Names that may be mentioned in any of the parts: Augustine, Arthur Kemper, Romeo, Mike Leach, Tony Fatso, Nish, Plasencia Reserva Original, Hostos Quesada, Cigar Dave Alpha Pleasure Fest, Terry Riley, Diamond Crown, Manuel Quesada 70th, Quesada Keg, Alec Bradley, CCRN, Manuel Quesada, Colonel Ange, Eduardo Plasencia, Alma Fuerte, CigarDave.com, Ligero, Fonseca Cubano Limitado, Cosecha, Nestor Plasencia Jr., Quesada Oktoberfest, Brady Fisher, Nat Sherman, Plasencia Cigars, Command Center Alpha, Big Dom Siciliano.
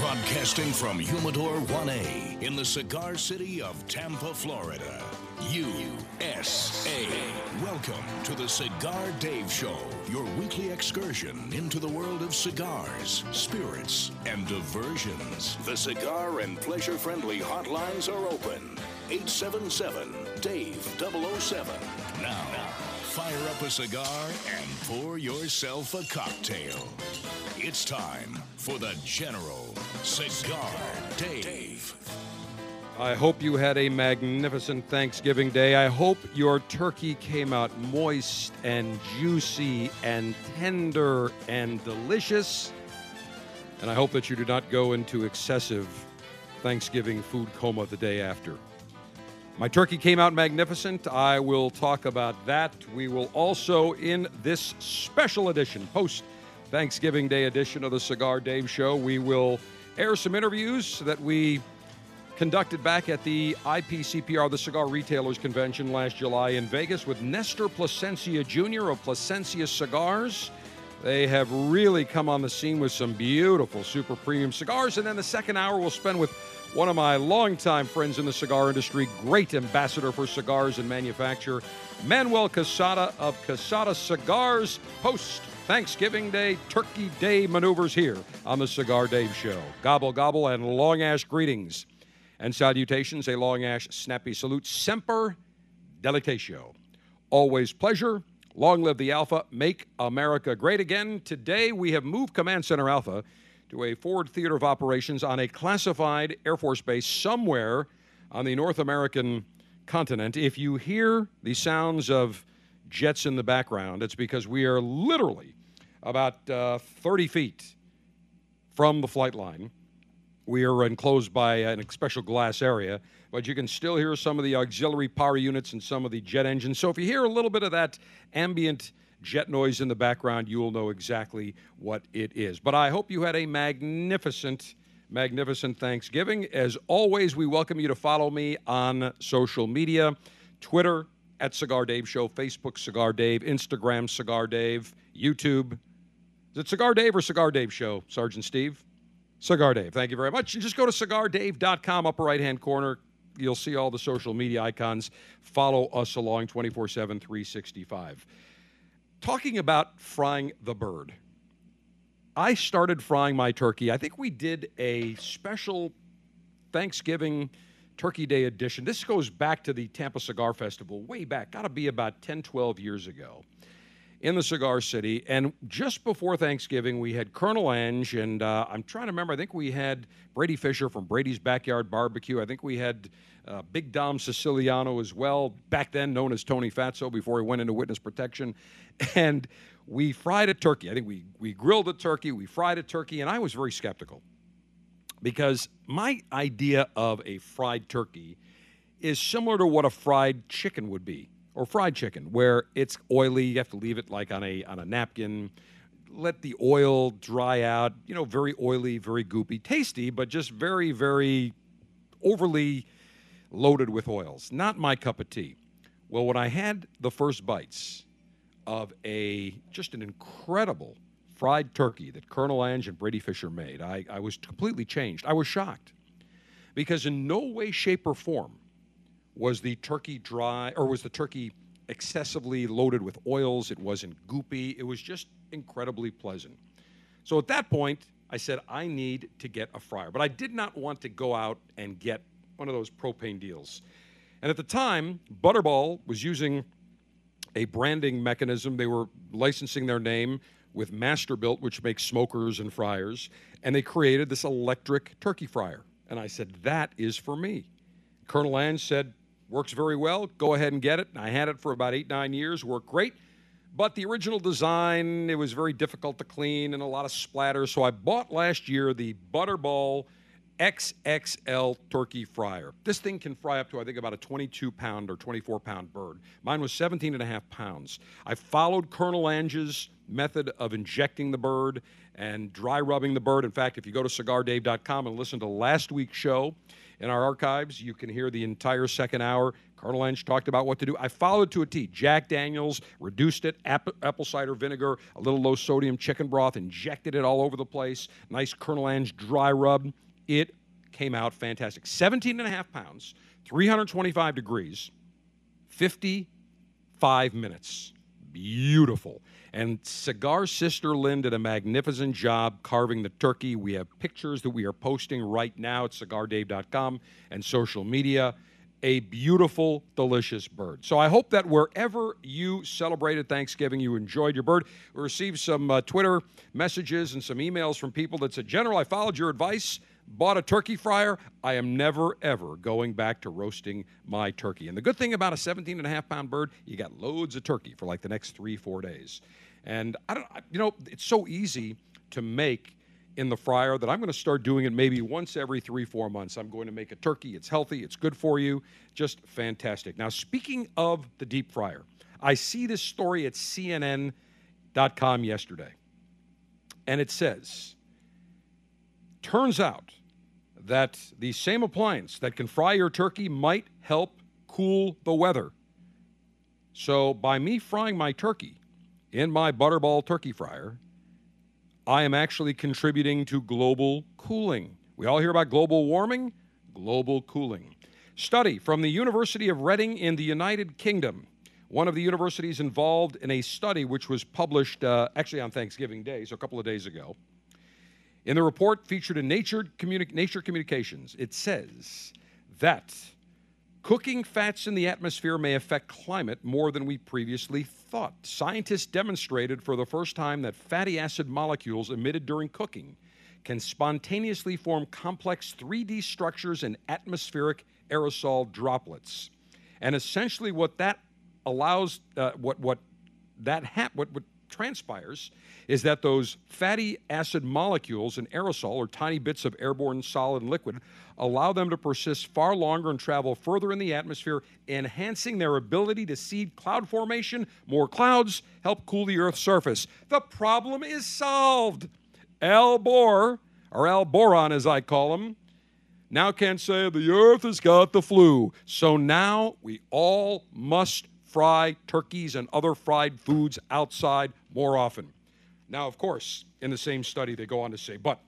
Broadcasting from Humidor 1A in the cigar city of Tampa, Florida, USA. Welcome to the Cigar Dave Show, your weekly excursion into the world of cigars, spirits, and diversions. The cigar and pleasure-friendly hotlines are open. 877-DAVE-007. Now, fire up a cigar and pour yourself a cocktail. It's time for the General, Cigar Dave. I hope you had a magnificent Thanksgiving Day. I hope your turkey came out moist and juicy and tender and delicious. And I hope that you do not go into excessive Thanksgiving food coma the day after. My turkey came out magnificent. I will talk about that. We will also, in this special edition, post Thanksgiving Day edition of the Cigar Dave Show, we will air some interviews that we conducted back at the IPCPR, the Cigar Retailers Convention last July in Vegas with Nestor Plasencia Jr. of Plasencia Cigars. They have really come on the scene with some beautiful super premium cigars. And then the second hour we'll spend with one of my longtime friends in the cigar industry, great ambassador for cigars and manufacture, Manuel Quesada of Quesada Cigars, post Thanksgiving Day, Turkey Day maneuvers here on the Cigar Dave Show. Gobble, gobble, and long ash greetings and salutations, a long ash snappy salute. Semper delectatio. Always pleasure. Long live the Alpha. Make America great again. Today we have moved Command Center Alpha to a forward theater of operations on a classified Air Force base somewhere on the North American continent. If you hear the sounds of jets in the background, it's because we are literally about 30 feet from the flight line. We are enclosed by a special glass area, but you can still hear some of the auxiliary power units and some of the jet engines. So if you hear a little bit of that ambient jet noise in the background, you will know exactly what it is. But I hope you had a magnificent, magnificent Thanksgiving. As always, we welcome you to follow me on social media, Twitter, at Cigar Dave Show, Facebook, Cigar Dave, Instagram, Cigar Dave, YouTube. Is it Cigar Dave or Cigar Dave Show, Sergeant Steve? Cigar Dave, thank you very much. And just go to CigarDave.com, upper right-hand corner. You'll see all the social media icons. Follow us along 24/7, 365. Talking about frying the bird. I started frying my turkey. I think we did a special Thanksgiving Turkey Day edition. This goes back to the Tampa Cigar Festival, way back, got to be about 10, 12 years ago in the Cigar City. And just before Thanksgiving, we had Colonel Ange, and I'm trying to remember, I think we had Brady Fisher from Brady's Backyard Barbecue. I think we had Big Dom Siciliano as well, back then known as Tony Fatso before he went into witness protection. And we fried a turkey. I think we grilled a turkey, we fried a turkey, and I was very skeptical, because my idea of a fried turkey is similar to what a fried chicken would be, or fried chicken, where it's oily. You have to leave it like on a napkin, let the oil dry out, you know, very oily, very goopy, tasty, but just very, very overly loaded with oils. Not my cup of tea. Well, when I had the first bites of just an incredible fried turkey that Colonel Ange and Brady Fisher made, I was completely changed. I was shocked, because in no way, shape, or form was the turkey dry, or was the turkey excessively loaded with oils. It wasn't goopy. It was just incredibly pleasant. So at that point, I said, I need to get a fryer. But I did not want to go out and get one of those propane deals. And at the time, Butterball was using a branding mechanism. They were licensing their name with Masterbuilt, which makes smokers and fryers, and they created this electric turkey fryer. And I said, that is for me. Colonel Ange said, works very well, go ahead and get it. And I had it for about 8, 9 years, worked great. But the original design, it was very difficult to clean and a lot of splatter. So I bought last year the Butterball XXL turkey fryer. This thing can fry up to, I think, about a 22-pound or 24-pound bird. Mine was 17 and a half pounds. I followed Colonel Ange's method of injecting the bird and dry rubbing the bird. In fact, if you go to CigarDave.com and listen to last week's show in our archives, you can hear the entire second hour. Colonel Ange talked about what to do. I followed to a T. Jack Daniels, reduced it, apple cider vinegar, a little low-sodium chicken broth, injected it all over the place. Nice Colonel Ange dry rub. It came out fantastic. 17 and a half pounds, 325 degrees, 55 minutes. Beautiful. And Cigar Sister Lynn did a magnificent job carving the turkey. We have pictures that we are posting right now at CigarDave.com and social media. A beautiful, delicious bird. So I hope that wherever you celebrated Thanksgiving, you enjoyed your bird. We received some Twitter messages and some emails from people that said, General, I followed your advice. Bought a turkey fryer. I am never, ever going back to roasting my turkey. And the good thing about a 17-and-a-half-pound bird, you got loads of turkey for like the next 3-4 days. And it's so easy to make in the fryer that I'm going to start doing it maybe once every 3-4 months. I'm going to make a turkey. It's healthy. It's good for you. Just fantastic. Now, speaking of the deep fryer, I see this story at CNN.com yesterday, and it says, turns out that the same appliance that can fry your turkey might help cool the weather. So by me frying my turkey in my Butterball turkey fryer, I am actually contributing to global cooling. We all hear about global warming, global cooling. Study from the University of Reading in the United Kingdom, one of the universities involved in a study which was published actually on Thanksgiving Day, so a couple of days ago. In the report featured in Nature Communications, it says that cooking fats in the atmosphere may affect climate more than we previously thought. Scientists demonstrated for the first time that fatty acid molecules emitted during cooking can spontaneously form complex 3D structures in atmospheric aerosol droplets. And essentially what that allows, what transpires is that those fatty acid molecules in aerosol, or tiny bits of airborne solid and liquid, allow them to persist far longer and travel further in the atmosphere, enhancing their ability to seed cloud formation. More clouds help cool the Earth's surface. The problem is solved. Al Bohr, or Al Boron as I call him, now can't say the Earth has got the flu. So now we all must fry turkeys and other fried foods outside more often. Now, of course, in the same study, they go on to say, but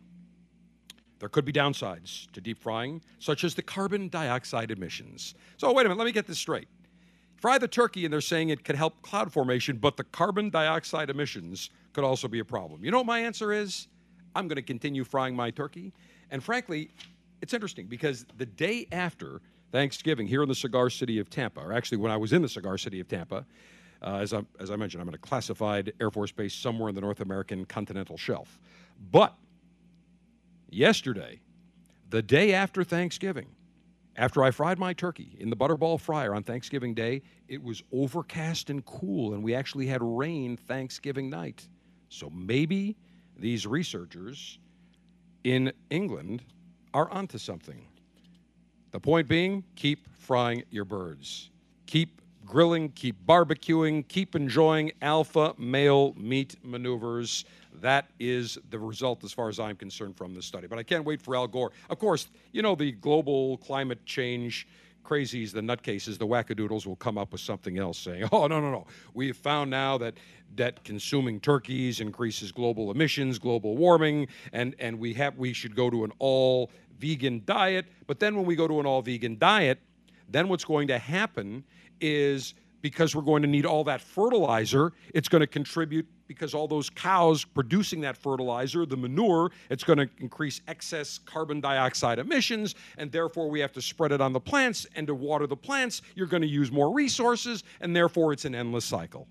there could be downsides to deep frying, such as the carbon dioxide emissions. So wait a minute, let me get this straight. Fry the turkey, and they're saying it could help cloud formation, but the carbon dioxide emissions could also be a problem. You know what my answer is? I'm going to continue frying my turkey. And frankly, it's interesting, because the day after Thanksgiving here in the Cigar City of Tampa, or actually when I was in the Cigar City of Tampa, as I mentioned, I'm in a classified Air Force base somewhere in the North American continental shelf. But yesterday, the day after Thanksgiving, after I fried my turkey in the Butterball fryer on Thanksgiving Day, it was overcast and cool, and we actually had rain Thanksgiving night. So maybe these researchers in England are onto something. The point being, keep frying your birds. Keep grilling, keep barbecuing, keep enjoying alpha male meat maneuvers. That is the result, as far as I'm concerned, from this study. But I can't wait for Al Gore. Of course, you know, the global climate change crazies, the nutcases, the wackadoodles will come up with something else saying, oh, no. We've found now that consuming turkeys increases global emissions, global warming, and we should go to an all vegan diet. But then when we go to an all-vegan diet, then what's going to happen is, because we're going to need all that fertilizer, it's going to contribute, because all those cows producing that fertilizer, the manure, it's going to increase excess carbon dioxide emissions, and therefore we have to spread it on the plants, and to water the plants, you're going to use more resources, and therefore it's an endless cycle.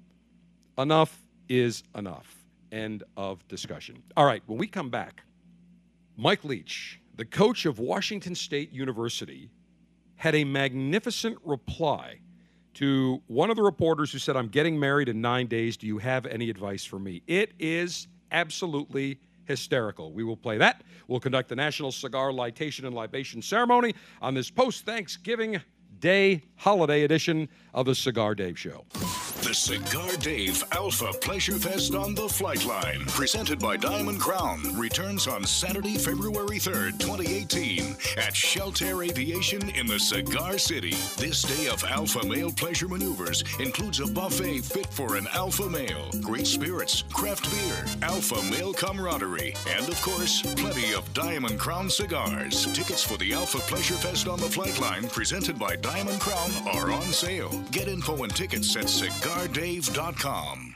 Enough is enough. End of discussion. All right, when we come back, Mike Leach, the coach of Washington State University, had a magnificent reply to one of the reporters who said, "I'm getting married in 9 days. Do you have any advice for me?" It is absolutely hysterical. We will play that. We'll conduct the National Cigar Litation and Libation Ceremony on this post-Thanksgiving Day holiday edition of the Cigar Dave Show. The Cigar Dave Alpha Pleasure Fest on the Flight Line, presented by Diamond Crown, returns on Saturday, February 3rd, 2018, at Shelter Aviation in the Cigar City. This day of Alpha Male Pleasure Maneuvers includes a buffet fit for an Alpha Male, great spirits, craft beer, Alpha Male camaraderie, and, of course, plenty of Diamond Crown cigars. Tickets for the Alpha Pleasure Fest on the Flight Line, presented by Diamond Crown, are on sale. Get info and tickets at CigarDave.com.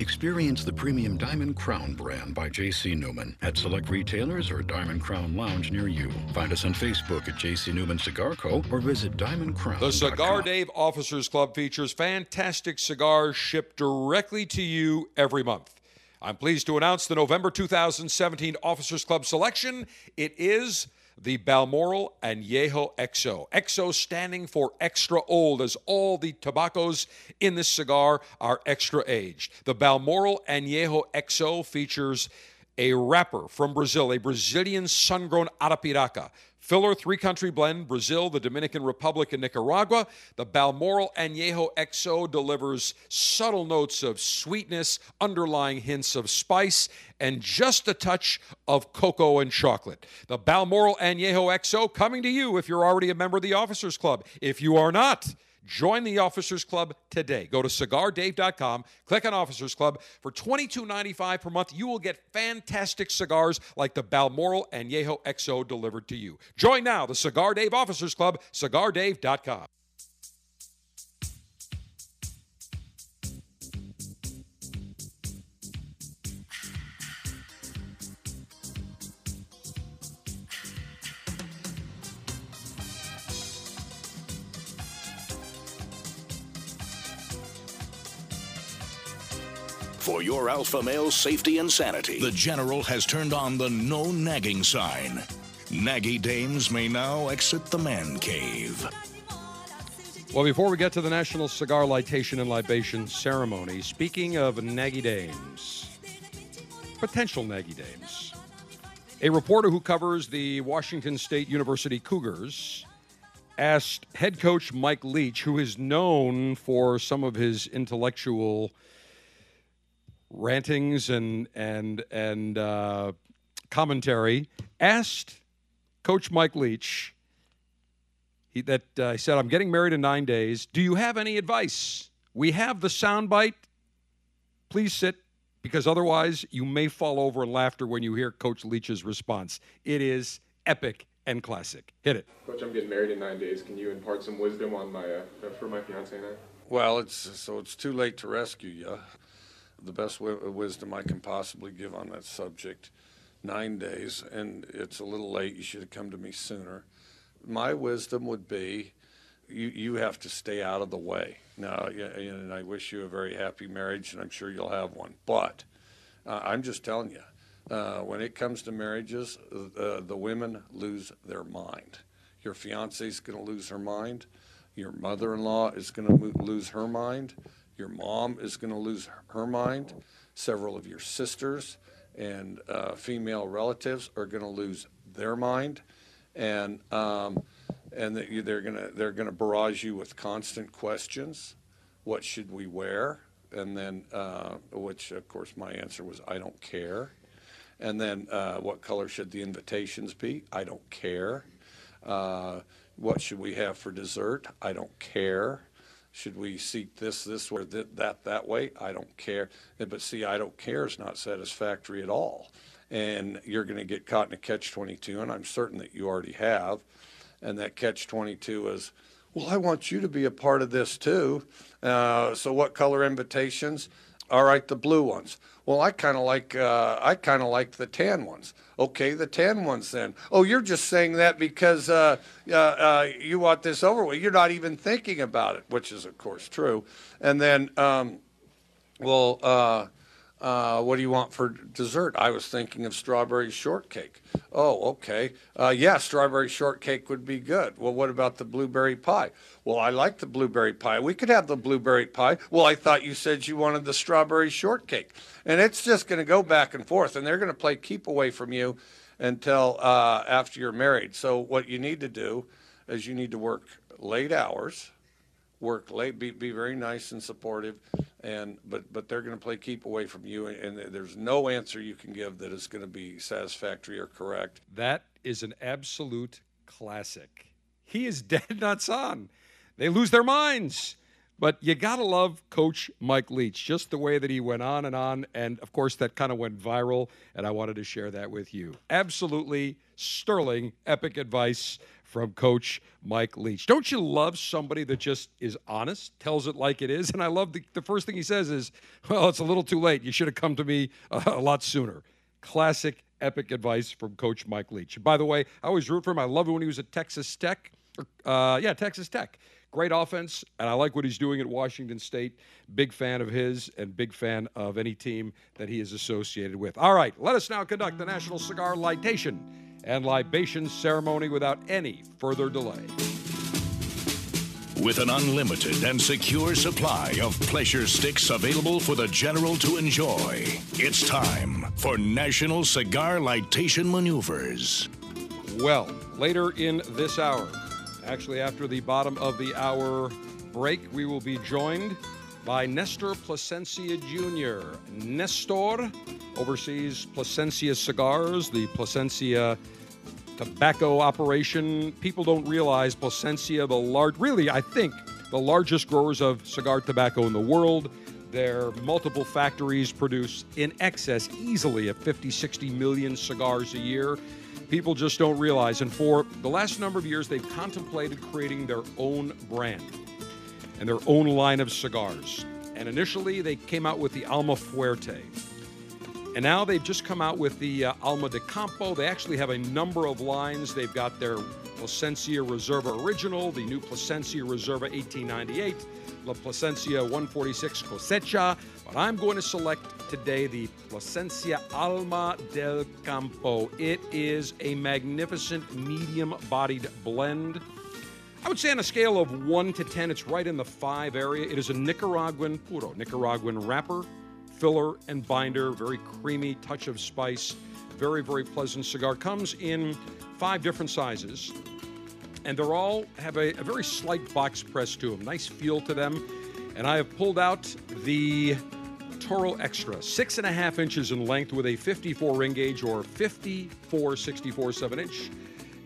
Experience the premium Diamond Crown brand by J.C. Newman at select retailers or Diamond Crown Lounge near you. Find us on Facebook at J.C. Newman Cigar Co. or visit DiamondCrown.com. The Cigar Dave Officers Club features fantastic cigars shipped directly to you every month. I'm pleased to announce the November 2017 Officers Club selection. It is the Balmoral Añejo XO. XO standing for extra old, as all the tobaccos in this cigar are extra aged. The Balmoral Añejo XO features a wrapper from Brazil, a Brazilian sun-grown Arapiraca. Filler three-country blend, Brazil, the Dominican Republic, and Nicaragua. The Balmoral Añejo XO delivers subtle notes of sweetness, underlying hints of spice, and just a touch of cocoa and chocolate. The Balmoral Añejo XO coming to you if you're already a member of the Officers Club. If you are not, join the Officers Club today. Go to CigarDave.com, click on Officers Club. For $22.95 per month, you will get fantastic cigars like the Balmoral Añejo XO delivered to you. Join now the Cigar Dave Officers Club, CigarDave.com. For your alpha male's safety and sanity, the General has turned on the no nagging sign. Naggy dames may now exit the man cave. Well, before we get to the National Cigar Litation and Libation Ceremony, speaking of naggy dames, potential naggy dames, a reporter who covers the Washington State University Cougars asked head coach Mike Leach, who is known for some of his intellectual rantings and commentary, asked Coach Mike Leach, he said, "I'm getting married in 9 days. Do you have any advice? We have the soundbite. Please sit, because otherwise you may fall over in laughter when you hear Coach Leach's response. It is epic and classic. Hit it. Coach, I'm getting married in 9 days. Can you impart some wisdom on my for my fiancée and I? Well, it's too late to rescue you. The best wisdom I can possibly give on that subject, 9 days, and it's a little late. You should have come to me sooner. My wisdom would be you have to stay out of the way. Now, and I wish you a very happy marriage, and I'm sure you'll have one. But I'm just telling you, when it comes to marriages, the women lose their mind. Your fiance's going to lose her mind. Your mother-in-law is going to lose her mind. Your mom is going to lose her mind. Several of your sisters and female relatives are going to lose their mind. And and that they're gonna barrage you with constant questions. What should we wear? And then, which of course my answer was, I don't care. And then, what color should the invitations be? I don't care. What should we have for dessert? I don't care. Should we seat this way, that way? I don't care. But see, I don't care is not satisfactory at all. And you're going to get caught in a catch-22, and I'm certain that you already have. And that catch-22 is, well, I want you to be a part of this too. So what color invitations? All right, the blue ones. Well, I kind of like the tan ones. Okay, the tan ones then. Oh, you're just saying that because you want this over with. You're not even thinking about it, which is, of course, true. And then, what do you want for dessert? I was thinking of strawberry shortcake. Oh, okay. Yeah, strawberry shortcake would be good. Well, what about the blueberry pie? Well, I like the blueberry pie. We could have the blueberry pie. Well, I thought you said you wanted the strawberry shortcake. And it's just going to go back and forth, and they're going to play keep away from you until after you're married. So what you need to do is you need to work late hours, work late, be very nice and supportive, but they're going to play keep away from you, and there's no answer you can give that is going to be satisfactory or correct. That is an absolute classic. He is dead nuts on. They lose their minds. But you got to love Coach Mike Leach, just the way that he went on, and, of course, that kind of went viral, and I wanted to share that with you. Absolutely sterling, epic advice from Coach Mike Leach. Don't you love somebody that just is honest, tells it like it is? And I love the first thing he says is, well, it's a little too late. You should have come to me a lot sooner. Classic, epic advice from Coach Mike Leach. By the way, I always root for him. I love it when he was at Texas Tech. Texas Tech. Great offense, and I like what he's doing at Washington State. Big fan of his and big fan of any team that he is associated with. All right, let us now conduct the National Cigar Litation and libation ceremony without any further delay. With an unlimited and secure supply of pleasure sticks available for the general to enjoy, it's time for National Cigar Litation Maneuvers. Well, later in this hour, actually after the bottom of the hour break, we will be joined by Nestor Plasencia Jr. Nestor oversees Plasencia Cigars, the Plasencia tobacco operation. People don't realize Plasencia, the largest growers of cigar tobacco in the world. Their multiple factories produce in excess easily of 50, 60 million cigars a year. People just don't realize. And for the last number of years, they've contemplated creating their own brand and their own line of cigars. And initially, they came out with the Alma Fuerte. And now they've just come out with the Alma del Campo. They actually have a number of lines. They've got their Plasencia Reserva Original, the new Plasencia Reserva 1898, La Plasencia 146 Cosecha. But I'm going to select today the Plasencia Alma del Campo. It is a magnificent medium-bodied blend. I would say on a scale of 1 to 10, it's right in the 5 area. It is a Nicaraguan puro, Nicaraguan wrapper, filler, and binder. Very creamy, touch of spice. Very, very pleasant cigar. Comes in 5 different sizes, and they're all have a very slight box press to them. Nice feel to them. And I have pulled out the Toro Extra, 6.5 inches in length with a 54 ring gauge or 54/64 7-inch.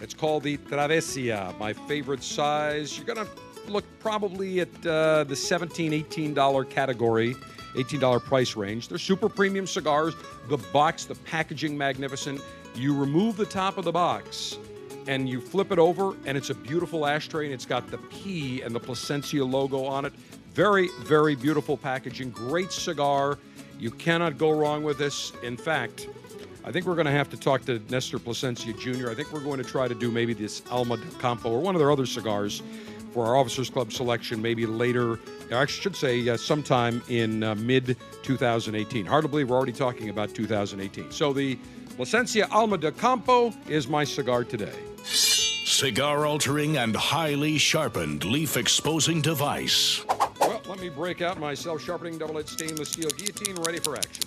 It's called the Travesia, my favorite size. You're going to look probably at the $17, $18 category, $18 price range. They're super premium cigars. The box, the packaging magnificent. You remove the top of the box and you flip it over, and it's a beautiful ashtray, and it's got the P and the Plasencia logo on it. Very, very beautiful packaging. Great cigar. You cannot go wrong with this. In fact, I think we're going to have to talk to Nestor Plasencia Jr. I think we're going to try to do maybe this Alma del Campo or one of their other cigars for our Officers Club selection maybe later, I should say sometime in mid-2018. Hard to believe we're already talking about 2018. So the Plasencia Alma del Campo is my cigar today. Cigar-altering and highly sharpened leaf-exposing device. Well, let me break out my self-sharpening double-edged stainless steel guillotine ready for action.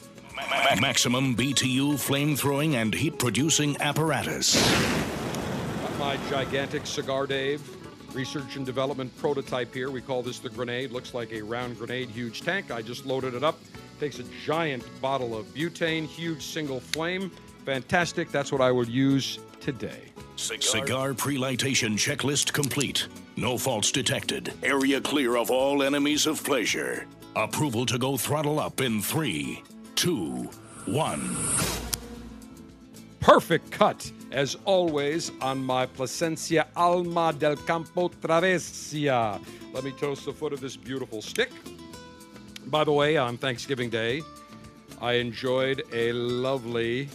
Maximum BTU flamethrowing and heat-producing apparatus. Got my gigantic Cigar Dave research and development prototype here. We call this the Grenade. Looks like a round grenade, huge tank. I just loaded it up. Takes a giant bottle of butane, huge single flame. Fantastic. That's what I would use today. Cigar pre-lightation checklist complete. No faults detected. Area clear of all enemies of pleasure. Approval to go throttle up in 3, 2, 1. Perfect cut, as always, on my Plasencia Alma del Campo Travesia. Let me toast the foot of this beautiful stick. By the way, on Thanksgiving Day, I enjoyed a lovely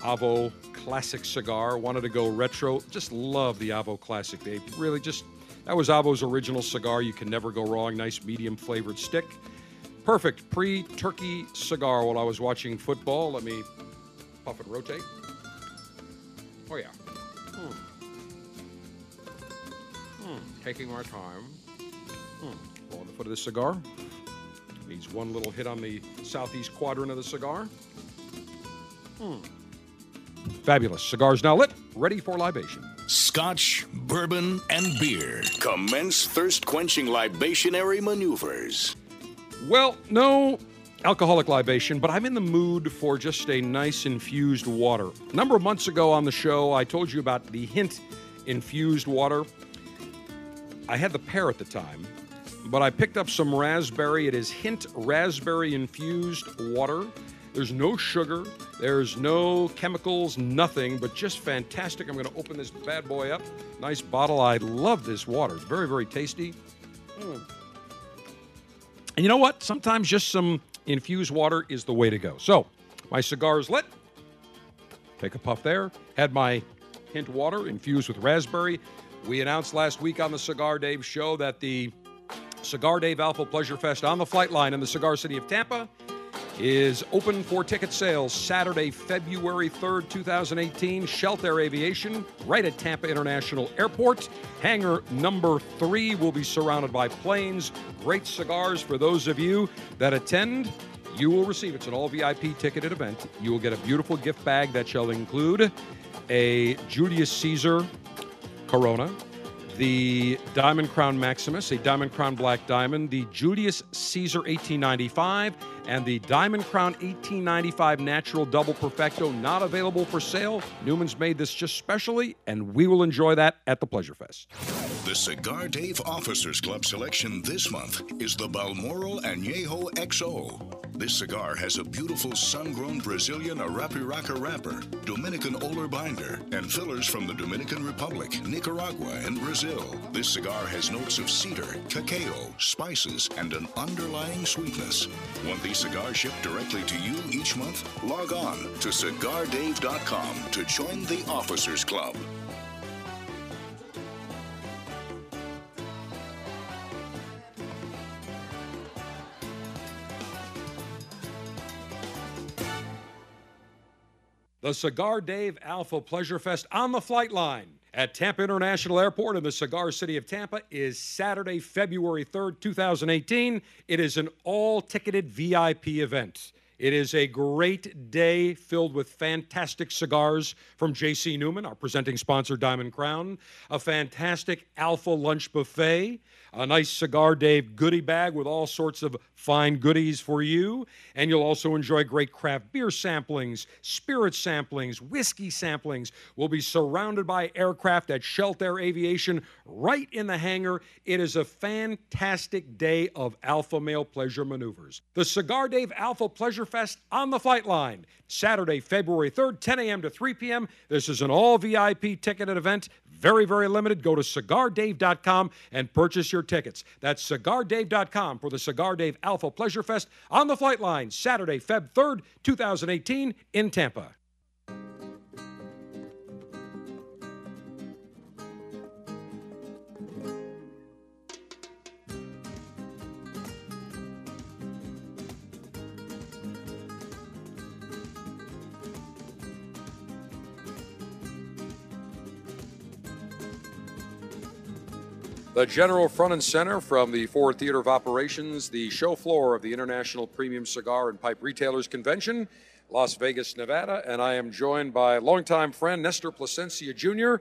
Avo Classic cigar. Wanted to go retro. Just love the Avo Classic. They really just, that was Avo's original cigar. You can never go wrong. Nice medium flavored stick. Perfect pre-turkey cigar while I was watching football. Let me puff and rotate. Oh, yeah. Taking our time. Blowing the foot of this cigar. Needs one little hit on the southeast quadrant of the cigar. Fabulous. Cigars now lit, ready for libation. Scotch, bourbon, and beer. Commence thirst-quenching libationary maneuvers. Well, no alcoholic libation, but I'm in the mood for just a nice infused water. A number of months ago on the show, I told you about the Hint infused water. I had the pear at the time, but I picked up some raspberry. It is Hint raspberry infused water. There's no sugar, there's no chemicals, nothing, but just fantastic. I'm gonna open this bad boy up. Nice bottle. I love this water. It's very, very tasty. And you know what? Sometimes just some infused water is the way to go. So, my cigar is lit. Take a puff there. Had my Hint water infused with raspberry. We announced last week on the Cigar Dave Show that the Cigar Dave Alpha Pleasure Fest on the Flight Line in the Cigar City of Tampa is open for ticket sales Saturday, February 3rd, 2018. Shelter Aviation, right at Tampa International Airport. Hangar number 3 will be surrounded by planes. Great cigars for those of you that attend. You will receive, it's an all VIP ticketed event. You will get a beautiful gift bag that shall include a Julius Caesar Corona, the Diamond Crown Maximus, a Diamond Crown Black Diamond, the Julius Caesar 1895, and the Diamond Crown 1895 Natural Double Perfecto, not available for sale. Newman's made this just specially, and we will enjoy that at the Pleasure Fest. The Cigar Dave Officers Club selection this month is the Balmoral Añejo XO. This cigar has a beautiful sun-grown Brazilian Arapiraca wrapper, Dominican Oler binder, and fillers from the Dominican Republic, Nicaragua, and Brazil. This cigar has notes of cedar, cacao, spices, and an underlying sweetness. Want these cigars shipped directly to you each month? Log on to CigarDave.com to join the Officers Club. The Cigar Dave Alpha Pleasure Fest on the Flight Line at Tampa International Airport in the Cigar City of Tampa is Saturday, February 3rd, 2018. It is an all-ticketed VIP event. It is a great day filled with fantastic cigars from J.C. Newman, our presenting sponsor, Diamond Crown, a fantastic Alpha lunch buffet, a nice Cigar Dave goodie bag with all sorts of fine goodies for you. And you'll also enjoy great craft beer samplings, spirit samplings, whiskey samplings. We'll be surrounded by aircraft at Shelter Aviation right in the hangar. It is a fantastic day of Alpha Male Pleasure maneuvers. The Cigar Dave Alpha Pleasure Fest on the Flight Line, Saturday, February 3rd, 10 a.m. to 3 p.m. This is an all-VIP ticketed event. Very, very limited. Go to CigarDave.com and purchase your tickets. That's CigarDave.com for the Cigar Dave Alpha Pleasure Fest on the Flight Line, Saturday, Feb 3rd, 2018 in Tampa. The general front and center from the Ford Theater of Operations, the show floor of the International Premium Cigar and Pipe Retailers Convention, Las Vegas, Nevada, and I am joined by longtime friend Nestor Plasencia Jr.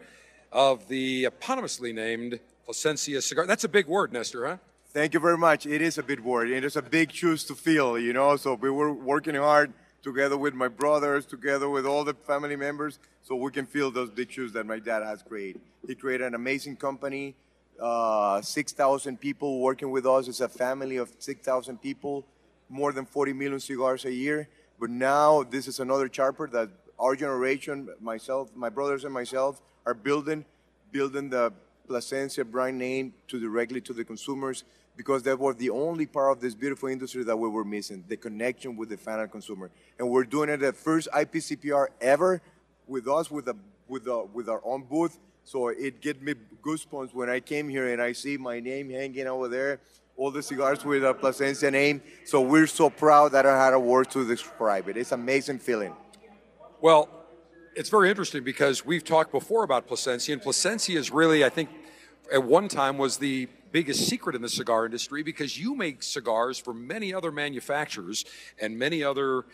of the eponymously named Plasencia Cigar. That's a big word, Nestor, huh? Thank you very much. It is a big word. It is a big shoes to fill, you know. So we were working hard together with my brothers, together with all the family members, so we can fill those big shoes that my dad has created. He created an amazing company, 6,000 people working with us. It's a family of 6,000 people, more than 40 million cigars a year. But now this is another chapter that our generation, myself, my brothers and myself, are building the Plasencia brand name to directly to the consumers, because that was the only part of this beautiful industry that we were missing, the connection with the final consumer. And we're doing it at first IPCPR ever with us, with our own booth. So it gave me goosebumps when I came here and I see my name hanging over there, all the cigars with a Plasencia name. So we're so proud that I had a word to describe it. It's an amazing feeling. Well, it's very interesting because we've talked before about Plasencia, and Plasencia is really, I think, at one time was the biggest secret in the cigar industry, because you make cigars for many other manufacturers and many other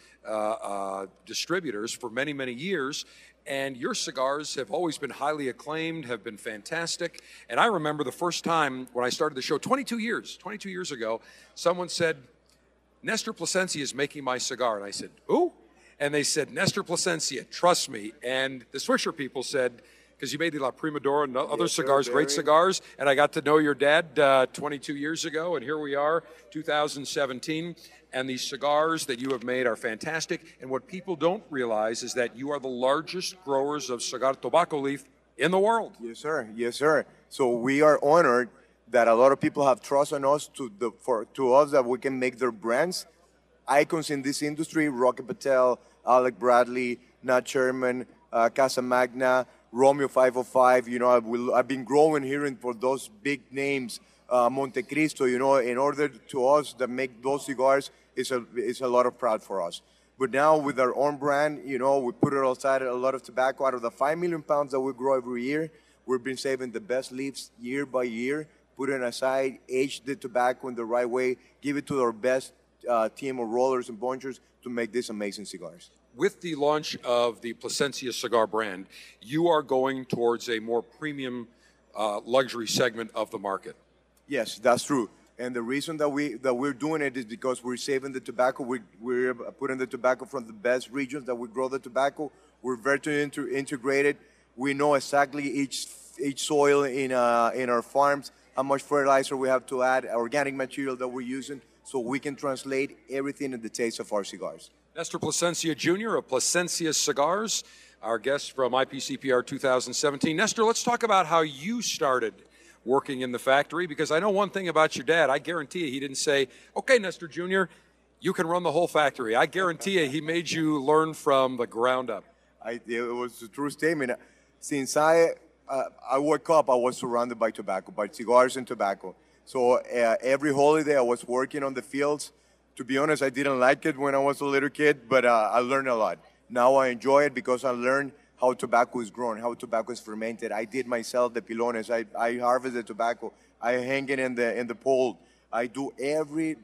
distributors for many, many years, and your cigars have always been highly acclaimed, have been fantastic. And I remember the first time when I started the show 22 years ago, someone said, Nestor Plasencia is making my cigar. And I said, who? And they said, Nestor Plasencia, trust me. And the Swisher people said, because you made the La Primadora and other cigars, great cigars. And I got to know your dad 22 years ago, and here we are, 2017. And these cigars that you have made are fantastic. And what people don't realize is that you are the largest growers of cigar tobacco leaf in the world. Yes, sir. Yes, sir. So we are honored that a lot of people have trust on us to us that we can make their brands. Icons in this industry, Rocky Patel, Alec Bradley, Nat Sherman, Casa Magna, Romeo 505, you know, I've been growing hearing for those big names, Monte Cristo, you know, in order to us that make those cigars, it's a lot of pride for us. But now with our own brand, you know, we put it outside a lot of tobacco. Out of the 5 million pounds that we grow every year, we've been saving the best leaves year by year, put it aside, age the tobacco in the right way, give it to our best team of rollers and bunchers to make these amazing cigars. With the launch of the Plasencia cigar brand, you are going towards a more premium luxury segment of the market. Yes, that's true. And the reason that we're doing it is because we're saving the tobacco. We're putting the tobacco from the best regions that we grow the tobacco. We're vertically integrated. We know exactly each soil in our farms, how much fertilizer we have to add, organic material that we're using, so we can translate everything in the taste of our cigars. Nestor Plasencia Jr. of Plasencia Cigars, our guest from IPCPR 2017. Nestor, let's talk about how you started working in the factory, because I know one thing about your dad. I guarantee you he didn't say, okay, Nestor Jr., you can run the whole factory. I guarantee you he made you learn from the ground up. It was a true statement. Since I woke up, I was surrounded by tobacco, by cigars and tobacco. So every holiday I was working on the fields. To be honest, I didn't like it when I was a little kid, but I learned a lot. Now I enjoy it because I learned how tobacco is grown, how tobacco is fermented. I did myself the pilones. I harvested tobacco. I hang it in the pole. I do every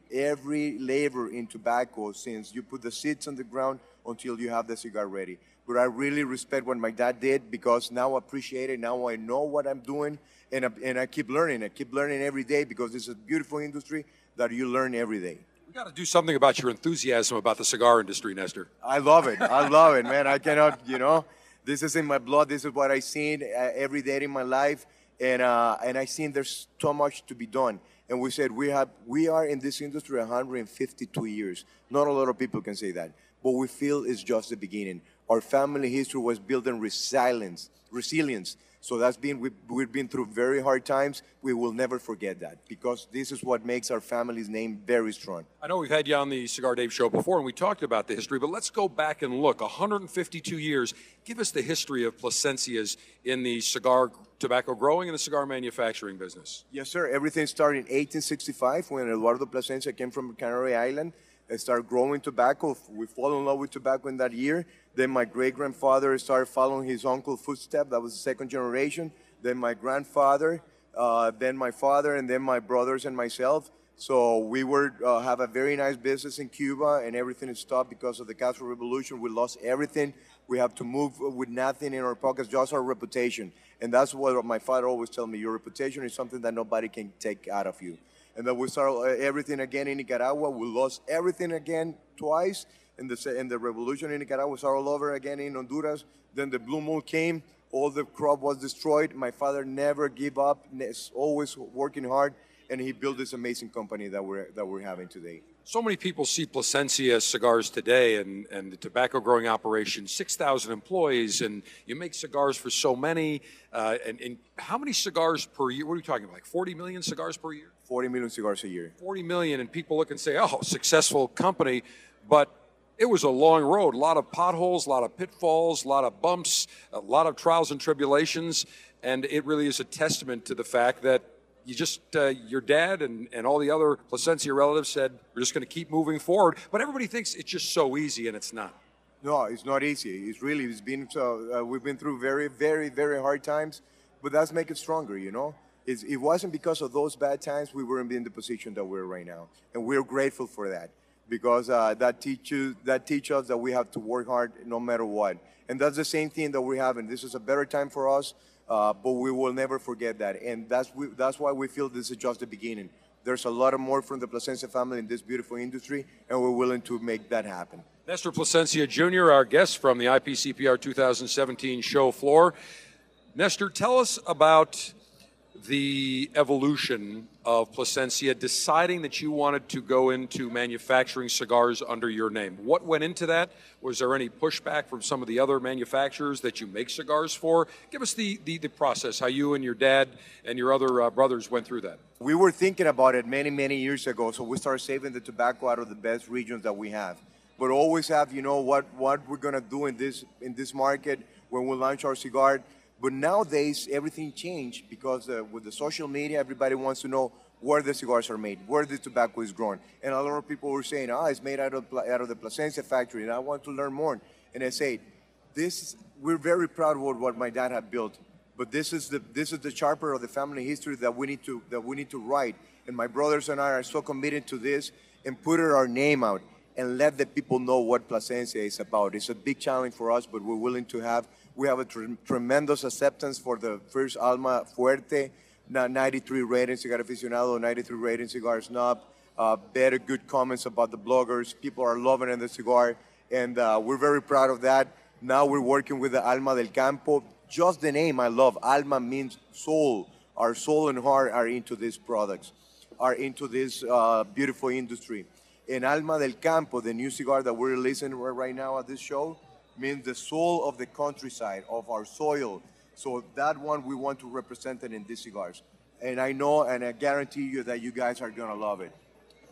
labor in tobacco, since you put the seeds on the ground until you have the cigar ready. But I really respect what my dad did, because now I appreciate it. Now I know what I'm doing, and I keep learning. I keep learning every day, because it's a beautiful industry that you learn every day. You got to do something about your enthusiasm about the cigar industry, Nestor. I love it. I love it, man. I cannot, you know, this is in my blood. This is what I've seen every day in my life, and I've seen there's so much to be done. And we said we are in this industry 152 years. Not a lot of people can say that, but we feel it's just the beginning. Our family history was building resilience. So that's been, we've been through very hard times. We will never forget that, because this is what makes our family's name very strong. I know we've had you on the Cigar Dave Show before, and we talked about the history, but let's go back and look. 152 years. Give us the history of Plasencia's in the cigar tobacco growing and the cigar manufacturing business. Yes, sir. Everything started in 1865 when Eduardo Plasencia came from Canary Island and started growing tobacco. We fall in love with tobacco in that year. Then my great-grandfather started following his uncle's footsteps. That was the second generation. Then my grandfather, then my father, and then my brothers and myself. So we were have a very nice business in Cuba, and everything is stopped because of the Castro Revolution. We lost everything. We have to move with nothing in our pockets, just our reputation. And that's what my father always tells me, your reputation is something that nobody can take out of you. And then we start everything again in Nicaragua. We lost everything again twice in the revolution in Nicaragua. We started all over again in Honduras. Then the Blue Moon came. All the crop was destroyed. My father never gave up, always working hard, and he built this amazing company that we're having today. So many people see Plasencia Cigars today and the tobacco growing operation, 6,000 employees, and you make cigars for so many. And how many cigars per year? What are you talking about, like 40 million cigars per year? 40 million cigars a year. 40 million, and people look and say, oh, successful company, but it was a long road, a lot of potholes, a lot of pitfalls, a lot of bumps, a lot of trials and tribulations, and it really is a testament to the fact that you just, your dad and all the other Plasencia relatives said, we're just going to keep moving forward, but everybody thinks it's just so easy, and it's not. No, it's not easy. It's been, we've been through very, very, very hard times, but that's make it stronger, you know? It wasn't because of those bad times we weren't in the position that we're right now, and we're grateful for that. Because that teach us that we have to work hard no matter what. And that's the same thing that we're having. This is a better time for us, but we will never forget that. And that's why we feel this is just the beginning. There's a lot more from the Plasencia family in this beautiful industry, and we're willing to make that happen. Nestor Plasencia Jr., our guest from the IPCPR 2017 show floor. Nestor, tell us about the evolution of Plasencia, deciding that you wanted to go into manufacturing cigars under your name. What went into that? Was there any pushback from some of the other manufacturers that you make cigars for? Give us the process, how you and your dad and your other brothers went through that. We were thinking about it many, many years ago, so we started saving the tobacco out of the best regions that we have. But always have, you know, what we're going to do in this market when we launch our cigar. But nowadays, everything changed because with the social media, everybody wants to know where the cigars are made, where the tobacco is grown. And a lot of people were saying, it's made out of the Plasencia factory, and I want to learn more. And I said, we're very proud of what my dad had built, but this is the chapter of the family history that we need to write. And my brothers and I are so committed to this and put our name out and let the people know what Plasencia is about. It's a big challenge for us, but we're willing to have. We have a tremendous acceptance for the first Alma Fuerte, 93 rating cigar aficionado, 93 rating cigar snob. Better good comments about the bloggers. People are loving the cigar, and we're very proud of that. Now we're working with the Alma del Campo. Just the name I love. Alma means soul. Our soul and heart are into these products, are into this beautiful industry. And Alma del Campo, the new cigar that we're releasing right now at this show, means the soul of the countryside, of our soil. So that one we want to represent it in these cigars. And I know and I guarantee you that you guys are going to love it.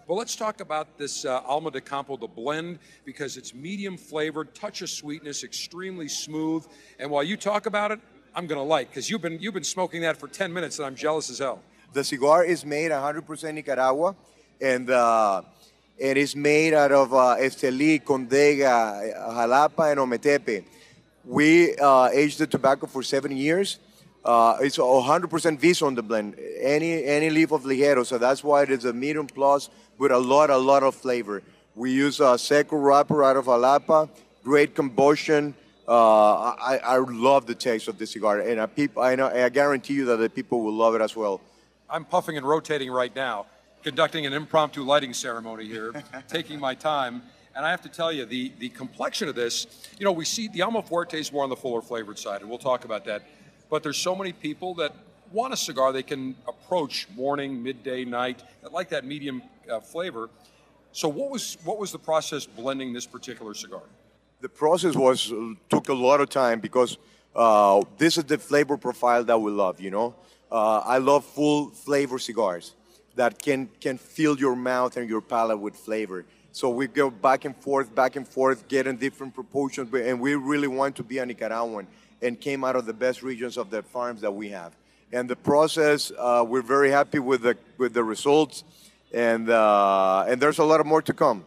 Well, let's talk about this Alma del Campo, the blend, because it's medium flavored, touch of sweetness, extremely smooth. And while you talk about it, I'm going to like, because you've been smoking that for 10 minutes and I'm jealous as hell. The cigar is made 100% Nicaragua, and it is made out of Estelí, Condega, Jalapa, and Ometepe. We aged the tobacco for 7 years. It's 100% viso on the blend, any leaf of ligero, so that's why it is a medium plus with a lot of flavor. We use a Seco wrapper out of Jalapa, great combustion. I love the taste of this cigar, and I guarantee you that the people will love it as well. I'm puffing and rotating right now, conducting an impromptu lighting ceremony here, taking my time. And I have to tell you, the complexion of this, you know, we see the Alma Fuerte is more on the fuller flavored side, and we'll talk about that. But there's so many people that want a cigar they can approach morning, midday, night, that like that medium flavor. So what was the process blending this particular cigar? The process took a lot of time because this is the flavor profile that we love, you know. I love full flavor cigars that can fill your mouth and your palate with flavor. So we go back and forth, getting different proportions, and we really want to be a Nicaraguan and came out of the best regions of the farms that we have. And the process, we're very happy with the results, and there's a lot more to come.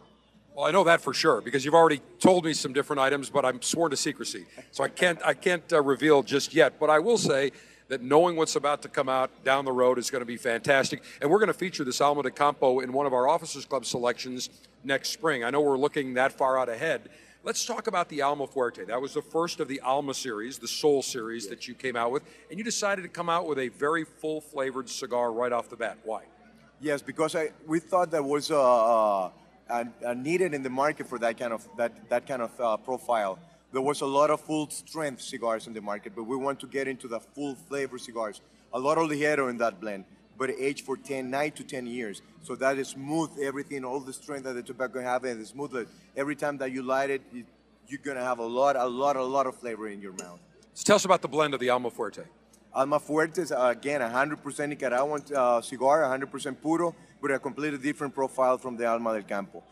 Well, I know that for sure because you've already told me some different items, but I'm sworn to secrecy, so I can't reveal just yet. But I will say that knowing what's about to come out down the road is going to be fantastic. And we're going to feature this Alma del Campo in one of our Officers Club selections next spring. I know we're looking that far out ahead. Let's talk about the Alma Fuerte. That was the first of the Alma series, the Soul series that you came out with, and you decided to come out with a very full-flavored cigar right off the bat. Why? Yes, because we thought that was needed in the market for that kind of profile. There was a lot of full-strength cigars in the market, but we want to get into the full-flavored cigars. A lot of ligero in that blend, but aged for 9 to 10 years. So that is smooth everything, all the strength that the tobacco have, and the smoothness. Every time that you light it, you're gonna have a lot of flavor in your mouth. So tell us about the blend of the Alma Fuerte. Alma Fuerte is, again, 100% Nicaraguan cigar, 100% puro, but a completely different profile from the Alma del Campo.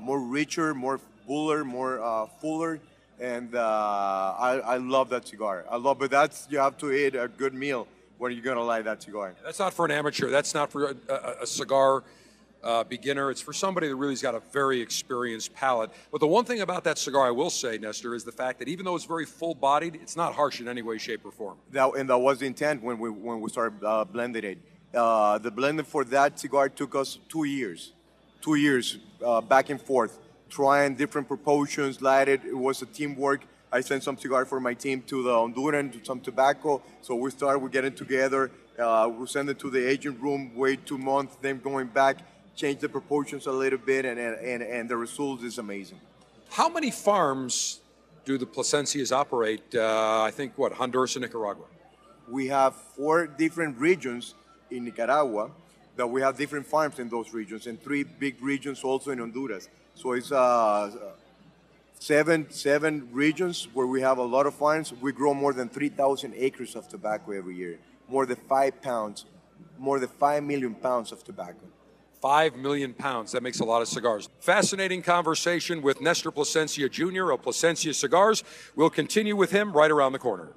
More richer, more fuller, more fuller, and I love that cigar. I love it, you have to eat a good meal when you're going to light that cigar. That's not for an amateur. That's not for a cigar beginner. It's for somebody that really's got a very experienced palate. But the one thing about that cigar, I will say, Nestor, is the fact that even though it's very full-bodied, it's not harsh in any way, shape, or form. And that was the intent when we started blending it. The blending for that cigar took us 2 years. 2 years back and forth, trying different proportions, lighted. It was a teamwork. I sent some cigar for my team to the Honduran, to some tobacco. So we started, we're getting together. We send it to the agent room, wait 2 months, then going back, change the proportions a little bit, and the result is amazing. How many farms do the Plasencias operate? I think, what, Honduras and Nicaragua? We have 4 different regions in Nicaragua that we have different farms in those regions, and 3 big regions also in Honduras. So it's... Seven regions where we have a lot of farms. We grow more than 3,000 acres of tobacco every year. More than 5 million pounds of tobacco. 5 million pounds, that makes a lot of cigars. Fascinating conversation with Nestor Plasencia Jr. of Plasencia Cigars. We'll continue with him right around the corner.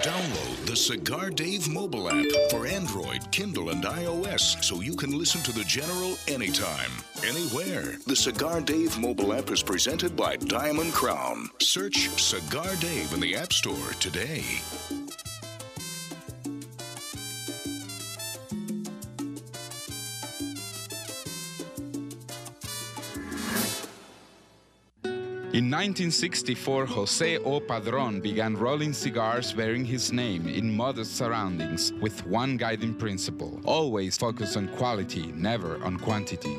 Download the Cigar Dave mobile app for Android, Kindle, and iOS so you can listen to The General anytime, anywhere. The Cigar Dave mobile app is presented by Diamond Crown. Search Cigar Dave in the App Store today. In 1964, José O. Padrón began rolling cigars bearing his name in modest surroundings with one guiding principle: always focus on quality, never on quantity.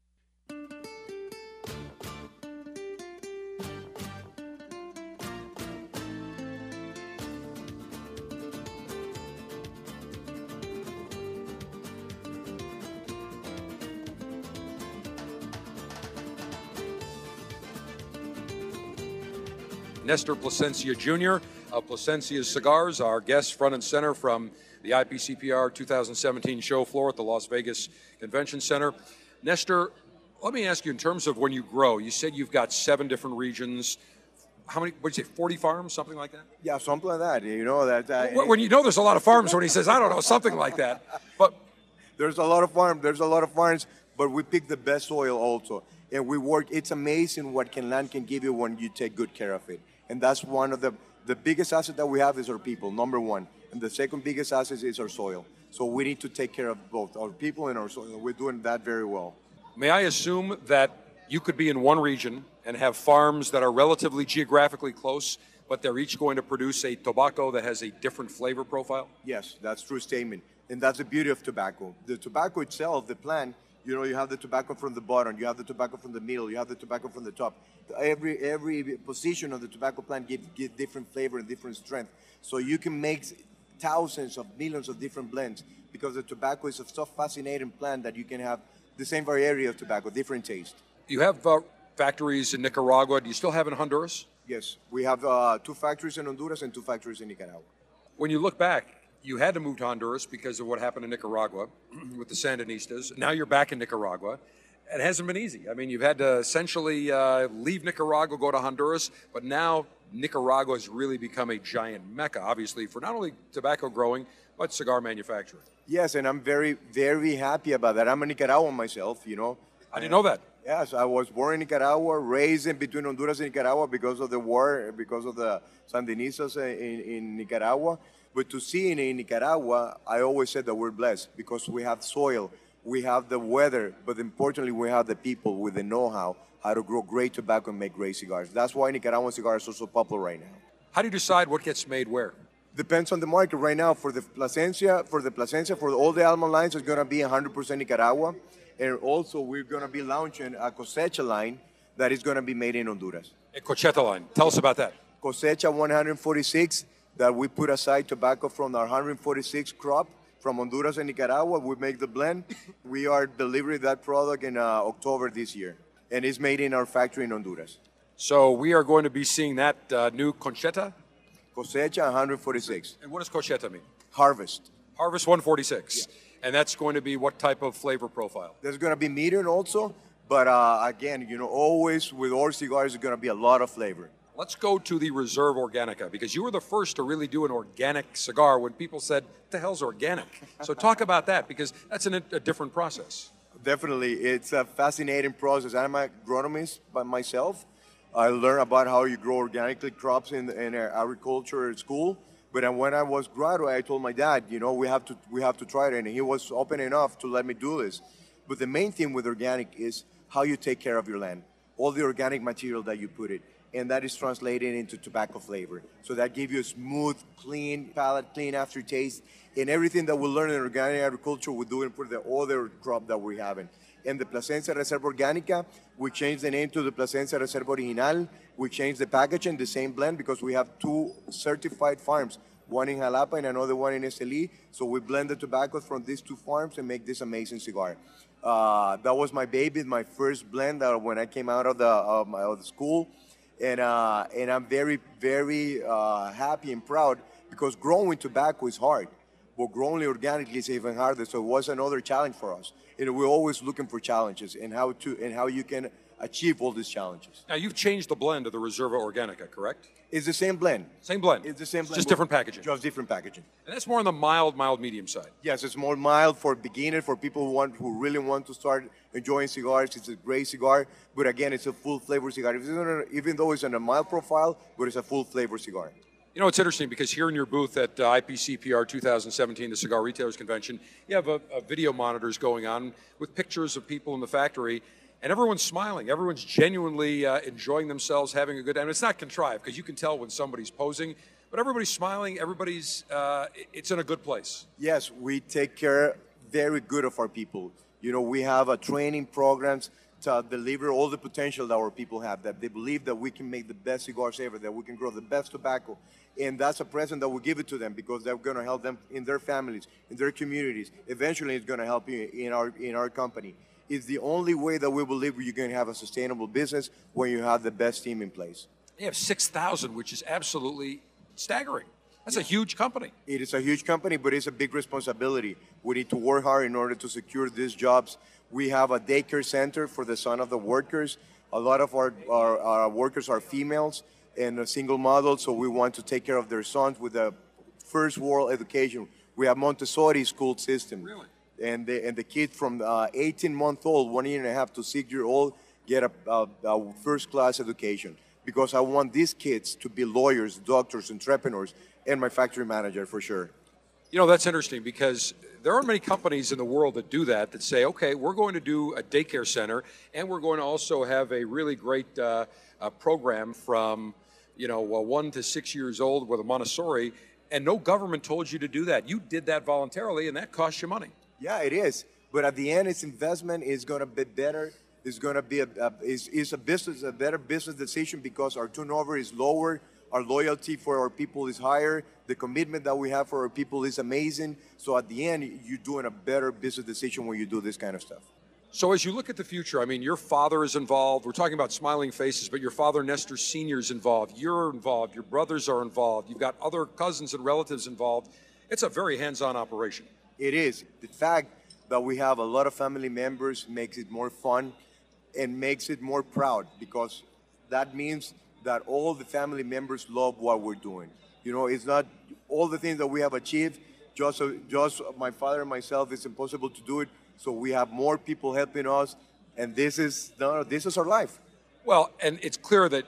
Nestor Plasencia Jr. of Plasencia Cigars, our guest front and center from the IPCPR 2017 show floor at the Las Vegas Convention Center. Nestor, let me ask you, in terms of when you grow, you said you've got 7 different regions. How many, what did you say, 40 farms, something like that? Yeah, something like that, you know. When you know there's a lot of farms, when he says, I don't know, something like that. But there's a lot of farms, but we pick the best soil also. And we work, it's amazing what land can give you when you take good care of it. And that's one of the biggest assets that we have is our people, number one. And the second biggest asset is our soil. So we need to take care of both our people and our soil. We're doing that very well. May I assume that you could be in one region and have farms that are relatively geographically close, but they're each going to produce a tobacco that has a different flavor profile? Yes, that's a true statement. And that's the beauty of tobacco. The tobacco itself, the plant, you know, you have the tobacco from the bottom, you have the tobacco from the middle, you have the tobacco from the top. Every position of the tobacco plant gives different flavor and different strength. So you can make thousands of millions of different blends because the tobacco is a so fascinating plant that you can have the same variety of tobacco, different taste. You have factories in Nicaragua. Do you still have in Honduras? Yes, we have 2 factories in Honduras and 2 factories in Nicaragua. When you look back, you had to move to Honduras because of what happened in Nicaragua with the Sandinistas. Now you're back in Nicaragua. It hasn't been easy. I mean, you've had to essentially leave Nicaragua, go to Honduras, but now Nicaragua has really become a giant mecca, obviously, for not only tobacco growing, but cigar manufacturing. Yes, and I'm very, very happy about that. I'm a Nicaraguan myself, you know. I didn't know that. Yes, I was born in Nicaragua, raised in between Honduras and Nicaragua because of the war, because of the Sandinistas in Nicaragua. But to see in Nicaragua, I always said that we're blessed because we have soil, we have the weather, but importantly, we have the people with the know-how, how to grow great tobacco and make great cigars. That's why Nicaraguan cigars are so popular right now. How do you decide what gets made where? Depends on the market right now. For the Plasencia, for all the Alma lines, it's going to be 100% Nicaragua. And also, we're going to be launching a Cosecha line that is going to be made in Honduras. A Cosecha line. Tell us about that. Cosecha 146. That we put aside tobacco from our 146 crop from Honduras and Nicaragua. We make the blend. We are delivering that product in October this year, and it's made in our factory in Honduras. So we are going to be seeing that new Cosecha? Cosecha 146. And what does Cosecha mean? Harvest. Harvest 146. Yeah. And that's going to be what type of flavor profile? There's going to be medium also, but again, you know, always with all cigars, there's going to be a lot of flavor. Let's go to the Reserve Organica, because you were the first to really do an organic cigar when people said, what the hell's organic? So talk about that, because that's a different process. Definitely. It's a fascinating process. I'm an agronomist by myself. I learned about how you grow organically crops in agriculture at school. But when I was graduate, I told my dad, you know, we have to try it. And he was open enough to let me do this. But the main thing with organic is how you take care of your land, all the organic material that you put it. And that is translated into tobacco flavor. So that gives you a smooth, clean palate, clean aftertaste, and everything that we learn in organic agriculture, we're doing for the other crop that we're having. And the Plasencia Reserva Organica, we changed the name to the Plasencia Reserva Original. We changed the packaging, the same blend, because we have 2 certified farms, one in Jalapa and another one in Estelí. So we blend the tobacco from these 2 farms and make this amazing cigar. That was my baby, my first blend when I came out of the school. And I'm very, very happy and proud because growing tobacco is hard, but growing organically is even harder. So it was another challenge for us. And we're always looking for challenges and how you can achieve all these challenges. Now you've changed the blend of the Reserva Organica, correct? It's the same blend. Same blend. It's the same blend. Just different packaging. Just different packaging. And that's more on the mild, medium side. Yes, it's more mild for beginners, for people who really want to start enjoying cigars. It's a great cigar, but again, it's a full flavor cigar. Even though it's on a mild profile, but it's a full flavor cigar. You know, it's interesting because here in your booth at IPCPR 2017, the Cigar Retailers Convention, you have a video monitors going on with pictures of people in the factory. And everyone's smiling. Everyone's genuinely enjoying themselves, having a good time. And it's not contrived, because you can tell when somebody's posing. But everybody's smiling. Everybody's, it's in a good place. Yes, we take care very good of our people. You know, we have a training programs to deliver all the potential that our people have, that they believe that we can make the best cigars ever, that we can grow the best tobacco. And that's a present that we give it to them because they're going to help them in their families, in their communities. Eventually, it's going to help you in our company. It's the only way that we believe you're going to have a sustainable business when you have the best team in place. They have 6,000, which is absolutely staggering. That's a huge company. It is a huge company, but it's a big responsibility. We need to work hard in order to secure these jobs. We have a daycare center for the son of the workers. A lot of our workers are females and a single model, so we want to take care of their sons with a first world education. We have Montessori school system. Really? And the kids from 18-month-old, 1.5 to 6-year-old, get a first-class education. Because I want these kids to be lawyers, doctors, entrepreneurs, and my factory manager for sure. You know, that's interesting because there aren't many companies in the world that do that, that say, okay, we're going to do a daycare center, and we're going to also have a really great program from, 1 to 6 years old with a Montessori, and no government told you to do that. You did that voluntarily, and that cost you money. Yeah, it is. But at the end, its investment is going to be better. It's going to be a better business decision because our turnover is lower. Our loyalty for our people is higher. The commitment that we have for our people is amazing. So at the end, you're doing a better business decision when you do this kind of stuff. So as you look at the future, I mean, your father is involved. We're talking about smiling faces, but your father, Nestor Sr., is involved. You're involved. Your brothers are involved. You've got other cousins and relatives involved. It's a very hands-on operation. It is. The fact that we have a lot of family members makes it more fun and makes it more proud because that means that all the family members love what we're doing. You know, it's not all the things that we have achieved, just my father and myself, it's impossible to do it. So we have more people helping us, and this is our life. Well, and it's clear that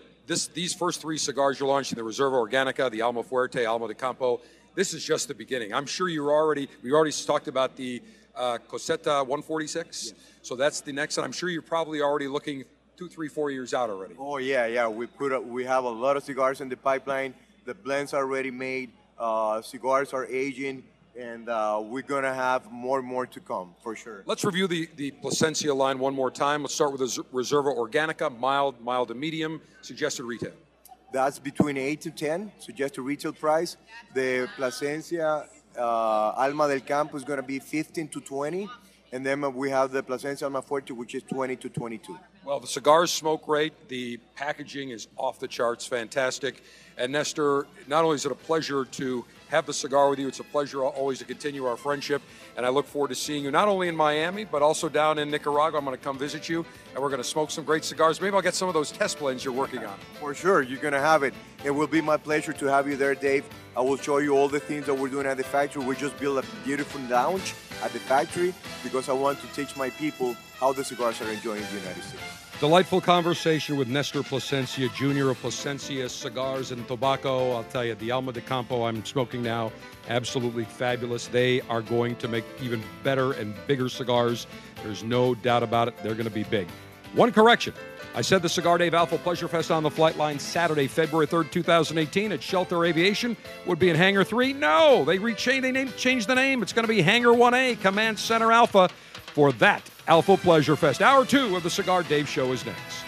these first three cigars you're launching, the Reserva Organica, the Alma Fuerte, Alma del Campo, this is just the beginning. I'm sure we already talked about the Cosecha 146. Yes. So that's the next, and I'm sure you're probably already looking 2, 3, 4 years out already. Oh yeah. We have a lot of cigars in the pipeline. The blends are already made. Cigars are aging, and we're gonna have more and more to come for sure. Let's review the Plasencia line one more time. Let's start with the Reserva Organica, mild to medium, suggested retail. That's between 8 to 10 suggested retail price. The Plasencia Alma del Campo is gonna be 15 to 20. And then we have the Plasencia Alma Fuerte, which is 20 to 22. Well, the cigars smoke great. The packaging is off the charts, fantastic. And Nestor, not only is it a pleasure to have the cigar with you, it's a pleasure always to continue our friendship. And I look forward to seeing you not only in Miami, but also down in Nicaragua. I'm going to come visit you, and we're going to smoke some great cigars. Maybe I'll get some of those test blends you're working on. For sure, you're going to have it. It will be my pleasure to have you there, Dave. I will show you all the things that we're doing at the factory. We just built a beautiful lounge at the factory because I want to teach my people how the cigars are enjoying the United States. Delightful conversation with Nestor Plasencia Jr. of Plasencia Cigars and Tobacco. I'll tell you, the Alma del Campo I'm smoking now, absolutely fabulous. They are going to make even better and bigger cigars. There's no doubt about it. They're going to be big. One correction. I said the Cigar Dave Alpha Pleasure Fest on the Flight Line Saturday, February 3rd, 2018 at Shelter Aviation would be in Hangar 3. No, they changed the name. It's going to be Hangar 1A, Command Center Alpha, for that Alpha Pleasure Fest. Hour 2 of the Cigar Dave Show is next.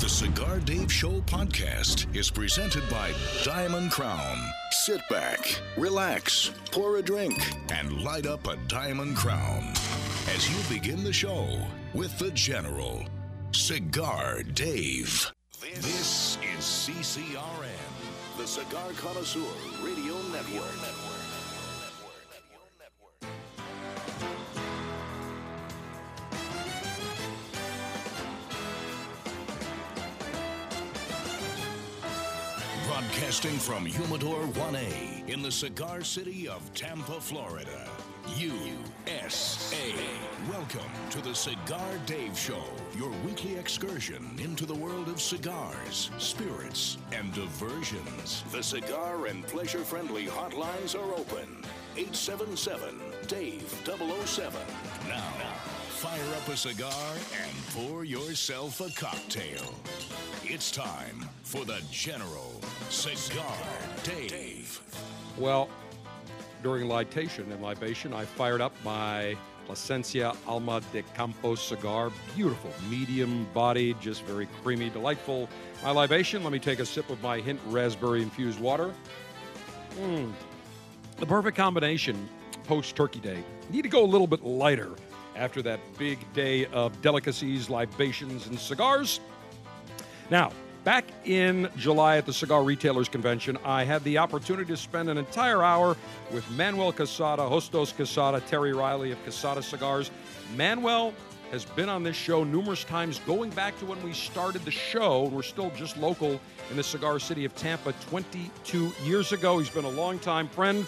The Cigar Dave Show podcast is presented by Diamond Crown. Sit back, relax, pour a drink, and light up a Diamond Crown as you begin the show with the General, Cigar Dave. This is CCRN, the Cigar Connoisseur Radio Network. Broadcasting from Humidor 1A in the cigar city of Tampa, Florida, USA. Welcome to the Cigar Dave Show, your weekly excursion into the world of cigars, spirits, and diversions. The cigar and pleasure-friendly hotlines are open. 877-DAVE-007. Now, fire up a cigar and pour yourself a cocktail. It's time for the General Cigar Dave. Well, during libation, I fired up my Plasencia Alma de Campo cigar. Beautiful, medium-bodied, just very creamy, delightful. My libation, let me take a sip of my Hint raspberry-infused water. The perfect combination post-Turkey Day. Need to go a little bit lighter after that big day of delicacies, libations, and cigars. Now, Back in July at the Cigar Retailers Convention, I had the opportunity to spend an entire hour with Manuel Quesada, Hostos Quesada, Terry Riley of Quesada Cigars. Manuel has been on this show numerous times, going back to when we started the show. We're still just local in the cigar city of Tampa 22 years ago. He's been a longtime friend.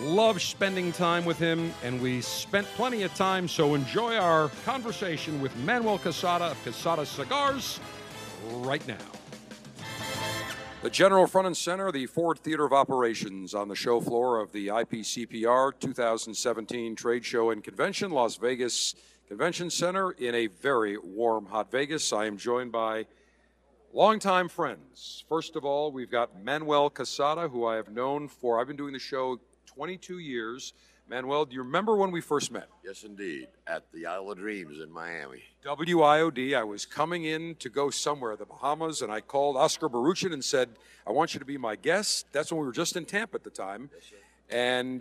Love spending time with him, and we spent plenty of time, so enjoy our conversation with Manuel Quesada of Quesada Cigars right now. The general front and center, the Ford Theater of Operations on the show floor of the IPCPR 2017 Trade Show and Convention, Las Vegas Convention Center in a very warm, hot Vegas. I am joined by longtime friends. First of all, we've got Manuel Quesada, who I have known for, I've been doing the show 22 years. Manuel, do you remember when we first met? Yes, indeed, at the Isle of Dreams in Miami. WIOD, I was coming in to go somewhere, the Bahamas, and I called Oscar Baruchin and said, I want you to be my guest. That's when we were just in Tampa at the time. Yes, sir.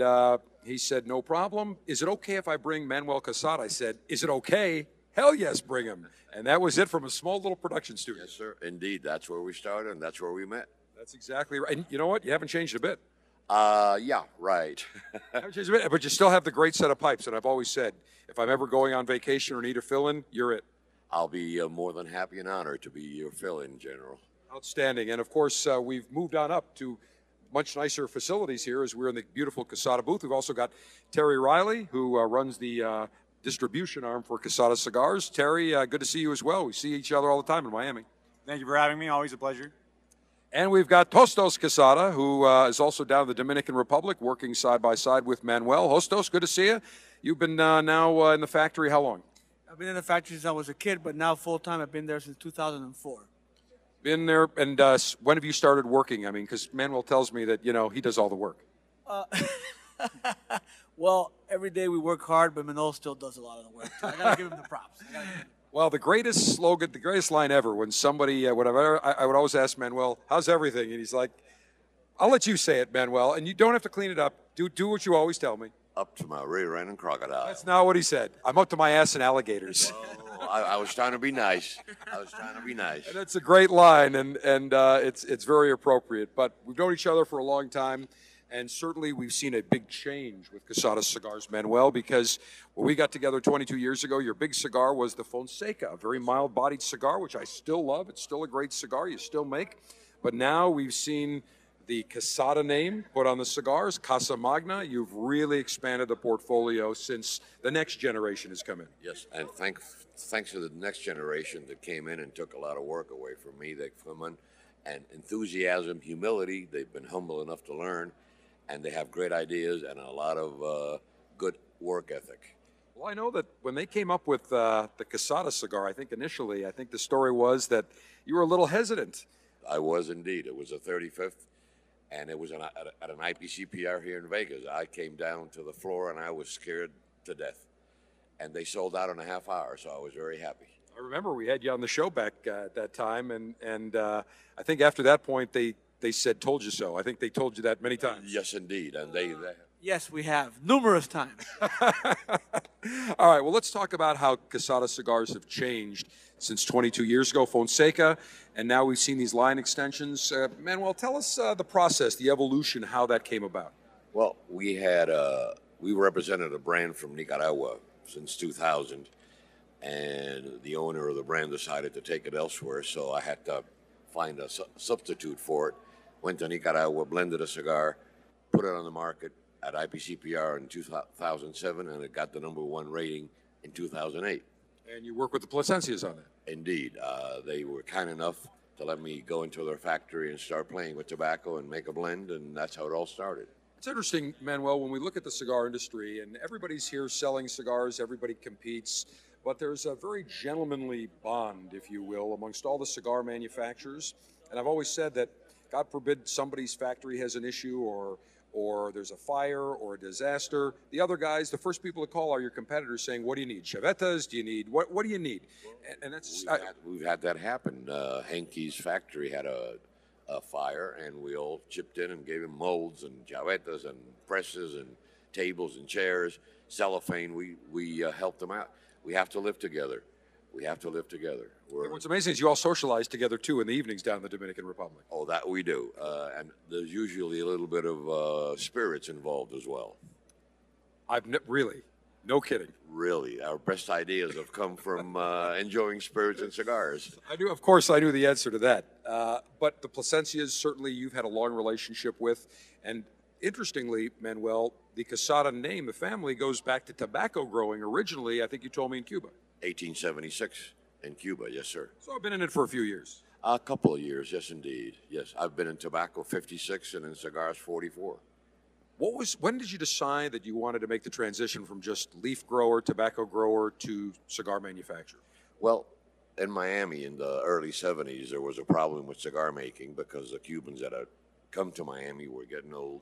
And he said, no problem. Is it okay if I bring Manuel Quesada? I said, is it okay? Hell yes, bring him. And that was it from a small little production studio. Yes, sir, indeed. That's where we started, and that's where we met. That's exactly right. And you know what? You haven't changed a bit. Yeah, right. But you still have the great set of pipes, and I've always said, if I'm ever going on vacation or need a fill-in, you're it. I'll be more than happy and honored to be your fill-in, General. Outstanding. And, of course, we've moved on up to much nicer facilities here as we're in the beautiful Quesada booth. We've also got Terry Riley, who runs the distribution arm for Quesada Cigars. Terry, good to see you as well. We see each other all the time in Miami. Thank you for having me. Always a pleasure. And we've got Hostos Quesada, who is also down in the Dominican Republic, working side by side with Manuel. Hostos, good to see you. You've been now in the factory how long? I've been in the factory since I was a kid, but now full-time. I've been there since 2004. Been there, and when have you started working? I mean, because Manuel tells me that, you know, he does all the work. Well, every day we work hard, but Manuel still does a lot of the work. I got to give him the props. Well, the greatest slogan, the greatest line ever, when somebody, whatever, I would always ask Manuel, how's everything? And he's like, I'll let you say it, Manuel, and you don't have to clean it up. Do what you always tell me. Up to my rear end and crocodile. That's not what he said. I'm up to my ass in alligators. Well, I was trying to be nice. I was trying to be nice. And that's a great line, and it's very appropriate. But we've known each other for a long time. And certainly we've seen a big change with Quesada Cigars, Manuel, because when we got together 22 years ago, your big cigar was the Fonseca, a very mild-bodied cigar, which I still love. It's still a great cigar you still make. But now we've seen the Quesada name put on the cigars, Casa Magna. You've really expanded the portfolio since the next generation has come in. Yes, and thanks to the next generation that came in and took a lot of work away from me. They've come in and enthusiasm, humility. They've been humble enough to learn. And they have great ideas and a lot of good work ethic. Well, I know that when they came up with the Quesada cigar, I think initially, I think the story was that you were a little hesitant. I was indeed. It was the 35th, and it was at an IPCPR here in Vegas. I came down to the floor, and I was scared to death. And they sold out in a half hour, so I was very happy. I remember we had you on the show back at that time, and I think after that point, they said, told you so. I think they told you that many times. Yes, indeed. And they yes, we have. Numerous times. All right. Well, let's talk about how Quesada cigars have changed since 22 years ago, Fonseca, and now we've seen these line extensions. Manuel, tell us the process, the evolution, how that came about. Well, we represented a brand from Nicaragua since 2000, and the owner of the brand decided to take it elsewhere, so I had to find a substitute for it. Went to Nicaragua, blended a cigar, put it on the market at IPCPR in 2007, and it got the #1 rating in 2008. And you work with the Plasencias on that? Indeed. They were kind enough to let me go into their factory and start playing with tobacco and make a blend, and that's how it all started. It's interesting, Manuel, when we look at the cigar industry, and everybody's here selling cigars, everybody competes, but there's a very gentlemanly bond, if you will, amongst all the cigar manufacturers. And I've always said that, God forbid, somebody's factory has an issue or there's a fire or a disaster. The other guys, the first people to call are your competitors saying, what do you need? Chevetas? Do you need? What do you need? And that's we've had that happen. Henke's factory had a fire, and we all chipped in and gave him molds and chevetas and presses and tables and chairs, cellophane. We helped them out. We have to live together. We have to live together. What's amazing is you all socialize together, too, in the evenings down in the Dominican Republic. Oh, that we do. And there's usually a little bit of spirits involved as well. Really? No kidding. Really. Our best ideas have come from enjoying spirits and cigars. Of course, I knew the answer to that. But the Plasencias, certainly you've had a long relationship with. And interestingly, Manuel, the Quesada name, the family, goes back to tobacco growing originally, I think you told me, in Cuba. 1876 in Cuba, yes, sir. So I've been in it for a few years. A couple of years, yes, indeed. Yes, I've been in tobacco 56 and in cigars 44. When did you decide that you wanted to make the transition from just leaf grower, tobacco grower, to cigar manufacturer? Well, in Miami in the early 70s, there was a problem with cigar making because the Cubans that had come to Miami were getting old.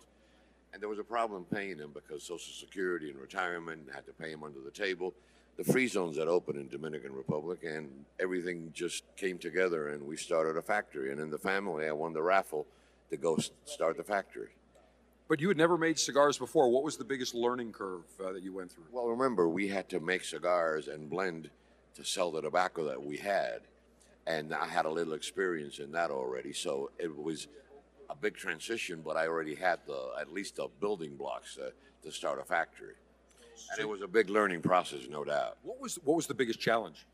And there was a problem paying them because Social Security and retirement had to pay them under the table. The free zones that opened in Dominican Republic, and everything just came together, and we started a factory. And in the family, I won the raffle to go start the factory. But you had never made cigars before. What was the biggest learning curve that you went through? Well, remember, we had to make cigars and blend to sell the tobacco that we had. And I had a little experience in that already. So it was a big transition, but I already had at least the building blocks to start a factory. And it was a big learning process, no doubt. What was the biggest challenge?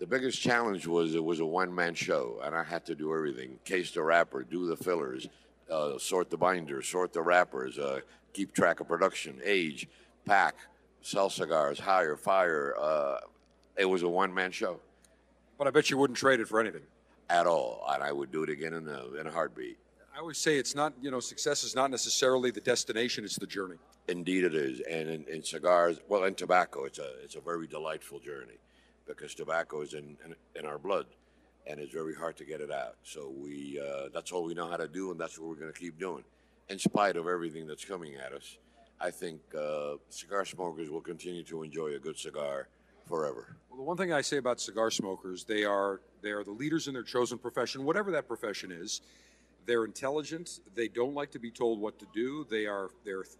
The biggest challenge was it was a one-man show, and I had to do everything. Case the wrapper, do the fillers, sort the binders, sort the wrappers, keep track of production, age, pack, sell cigars, hire, fire. It was a one-man show. But I bet you wouldn't trade it for anything. At all, and I would do it again in a heartbeat. I always say it's not, you know, success is not necessarily the destination, it's the journey. Indeed it is, and in cigars, well, in tobacco, it's a very delightful journey because tobacco is in our blood, and it's very hard to get it out. So that's all we know how to do, and that's what we're going to keep doing. In spite of everything that's coming at us, I think cigar smokers will continue to enjoy a good cigar forever. Well, the one thing I say about cigar smokers, they are the leaders in their chosen profession, whatever that profession is. They're intelligent. They don't like to be told what to do. They're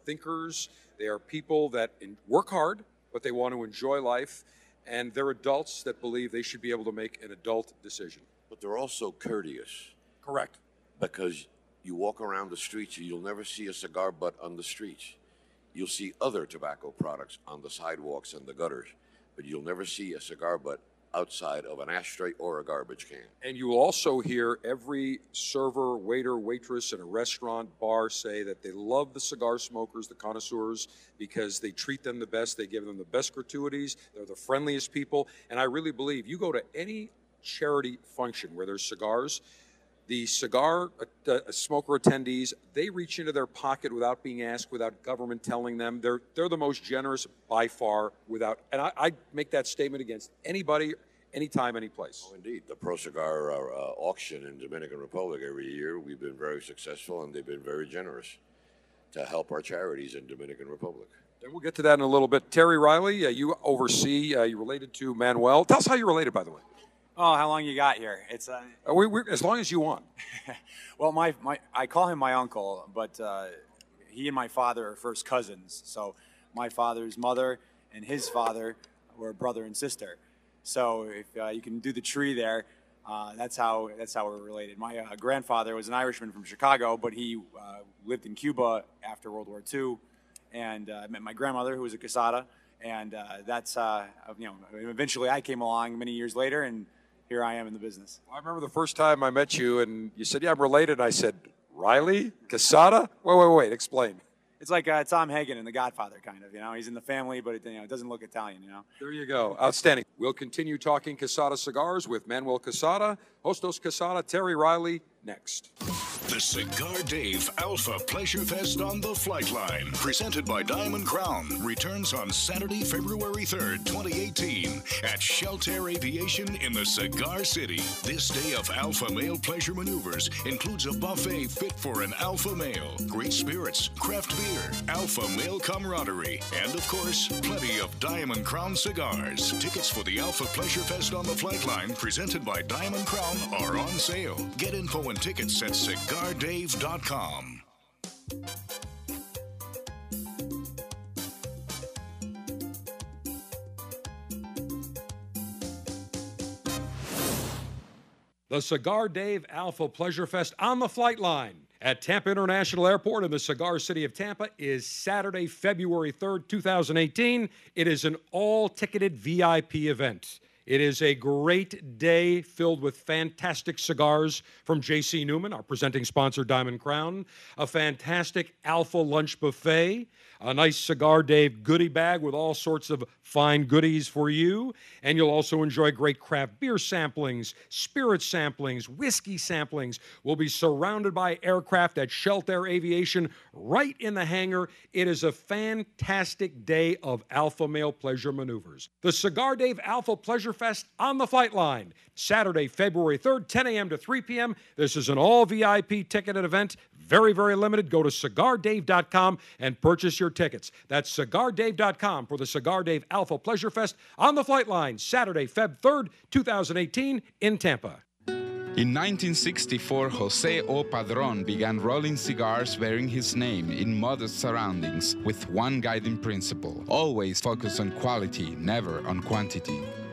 thinkers. They are people that work hard, but they want to enjoy life. And they're adults that believe they should be able to make an adult decision. But they're also courteous. Correct. Because you walk around the streets and you'll never see a cigar butt on the streets. You'll see other tobacco products on the sidewalks and the gutters, but you'll never see a cigar butt outside of an ashtray or a garbage can. And you will also hear every server, waiter, waitress in a restaurant, bar say that they love the cigar smokers, the connoisseurs, because they treat them the best, they give them the best gratuities, they're the friendliest people. And I really believe you go to any charity function where there's cigars, the cigar smoker attendees, they reach into their pocket without being asked, without government telling them. They're the most generous by far, and I make that statement against anybody, anytime, any place. Oh, indeed. The Pro Cigar auction in Dominican Republic every year, we've been very successful, and they've been very generous to help our charities in Dominican Republic. And we'll get to that in a little bit. Terry Riley, you oversee, you're related to Manuel. Tell us how you're related, by the way. Oh, how long you got here? It's we're as long as you want. Well, I call him my uncle, but he and my father are first cousins. So my father's mother and his father were brother and sister. So if you can do the tree there, that's how we're related. My grandfather was an Irishman from Chicago, but he lived in Cuba after World War II, and met my grandmother, who was a Quesada, and eventually I came along many years later and. Here I am in the business. I remember the first time I met you and you said, yeah, I'm related. I said, Riley? Quesada? Wait, explain. It's like Tom Hagen in The Godfather, kind of, you know. He's in the family, but it doesn't look Italian, you know. There you go. Outstanding. We'll continue talking Quesada cigars with Manuel Quesada, Hostos Quesada, Terry Riley, next. The Cigar Dave Alpha Pleasure Fest on the Flight Line, presented by Diamond Crown, returns on Saturday, February 3rd, 2018, at Shelter Aviation in the Cigar City. This day of Alpha Male Pleasure Maneuvers includes a buffet fit for an alpha male, great spirits, craft beer, alpha male camaraderie, and, of course, plenty of Diamond Crown cigars. Tickets for the Alpha Pleasure Fest on the Flight Line, presented by Diamond Crown, are on sale. Get info and tickets at CigarDave.com. The Cigar Dave Alpha Pleasure Fest on the Flight Line at Tampa International Airport in the Cigar City of Tampa is Saturday, February 3rd, 2018. It is an all-ticketed VIP event. It is a great day filled with fantastic cigars from J.C. Newman, our presenting sponsor, Diamond Crown, a fantastic Alpha lunch buffet, a nice Cigar Dave goodie bag with all sorts of fine goodies for you, and you'll also enjoy great craft beer samplings, spirit samplings, whiskey samplings. We'll be surrounded by aircraft at Shelter Aviation right in the hangar. It is a fantastic day of Alpha male pleasure maneuvers. The Cigar Dave Alpha Pleasure Fest on the Flight Line, Saturday, February 3rd, 10 a.m. to 3 p.m. This is an all-VIP ticketed event, very, very limited. Go to CigarDave.com and purchase your tickets. That's CigarDave.com for the Cigar Dave Alpha Pleasure Fest on the Flight Line, Saturday, Feb 3rd, 2018 in Tampa. In 1964, José O. Padrón began rolling cigars bearing his name in modest surroundings with one guiding principle: always focus on quality, never on quantity.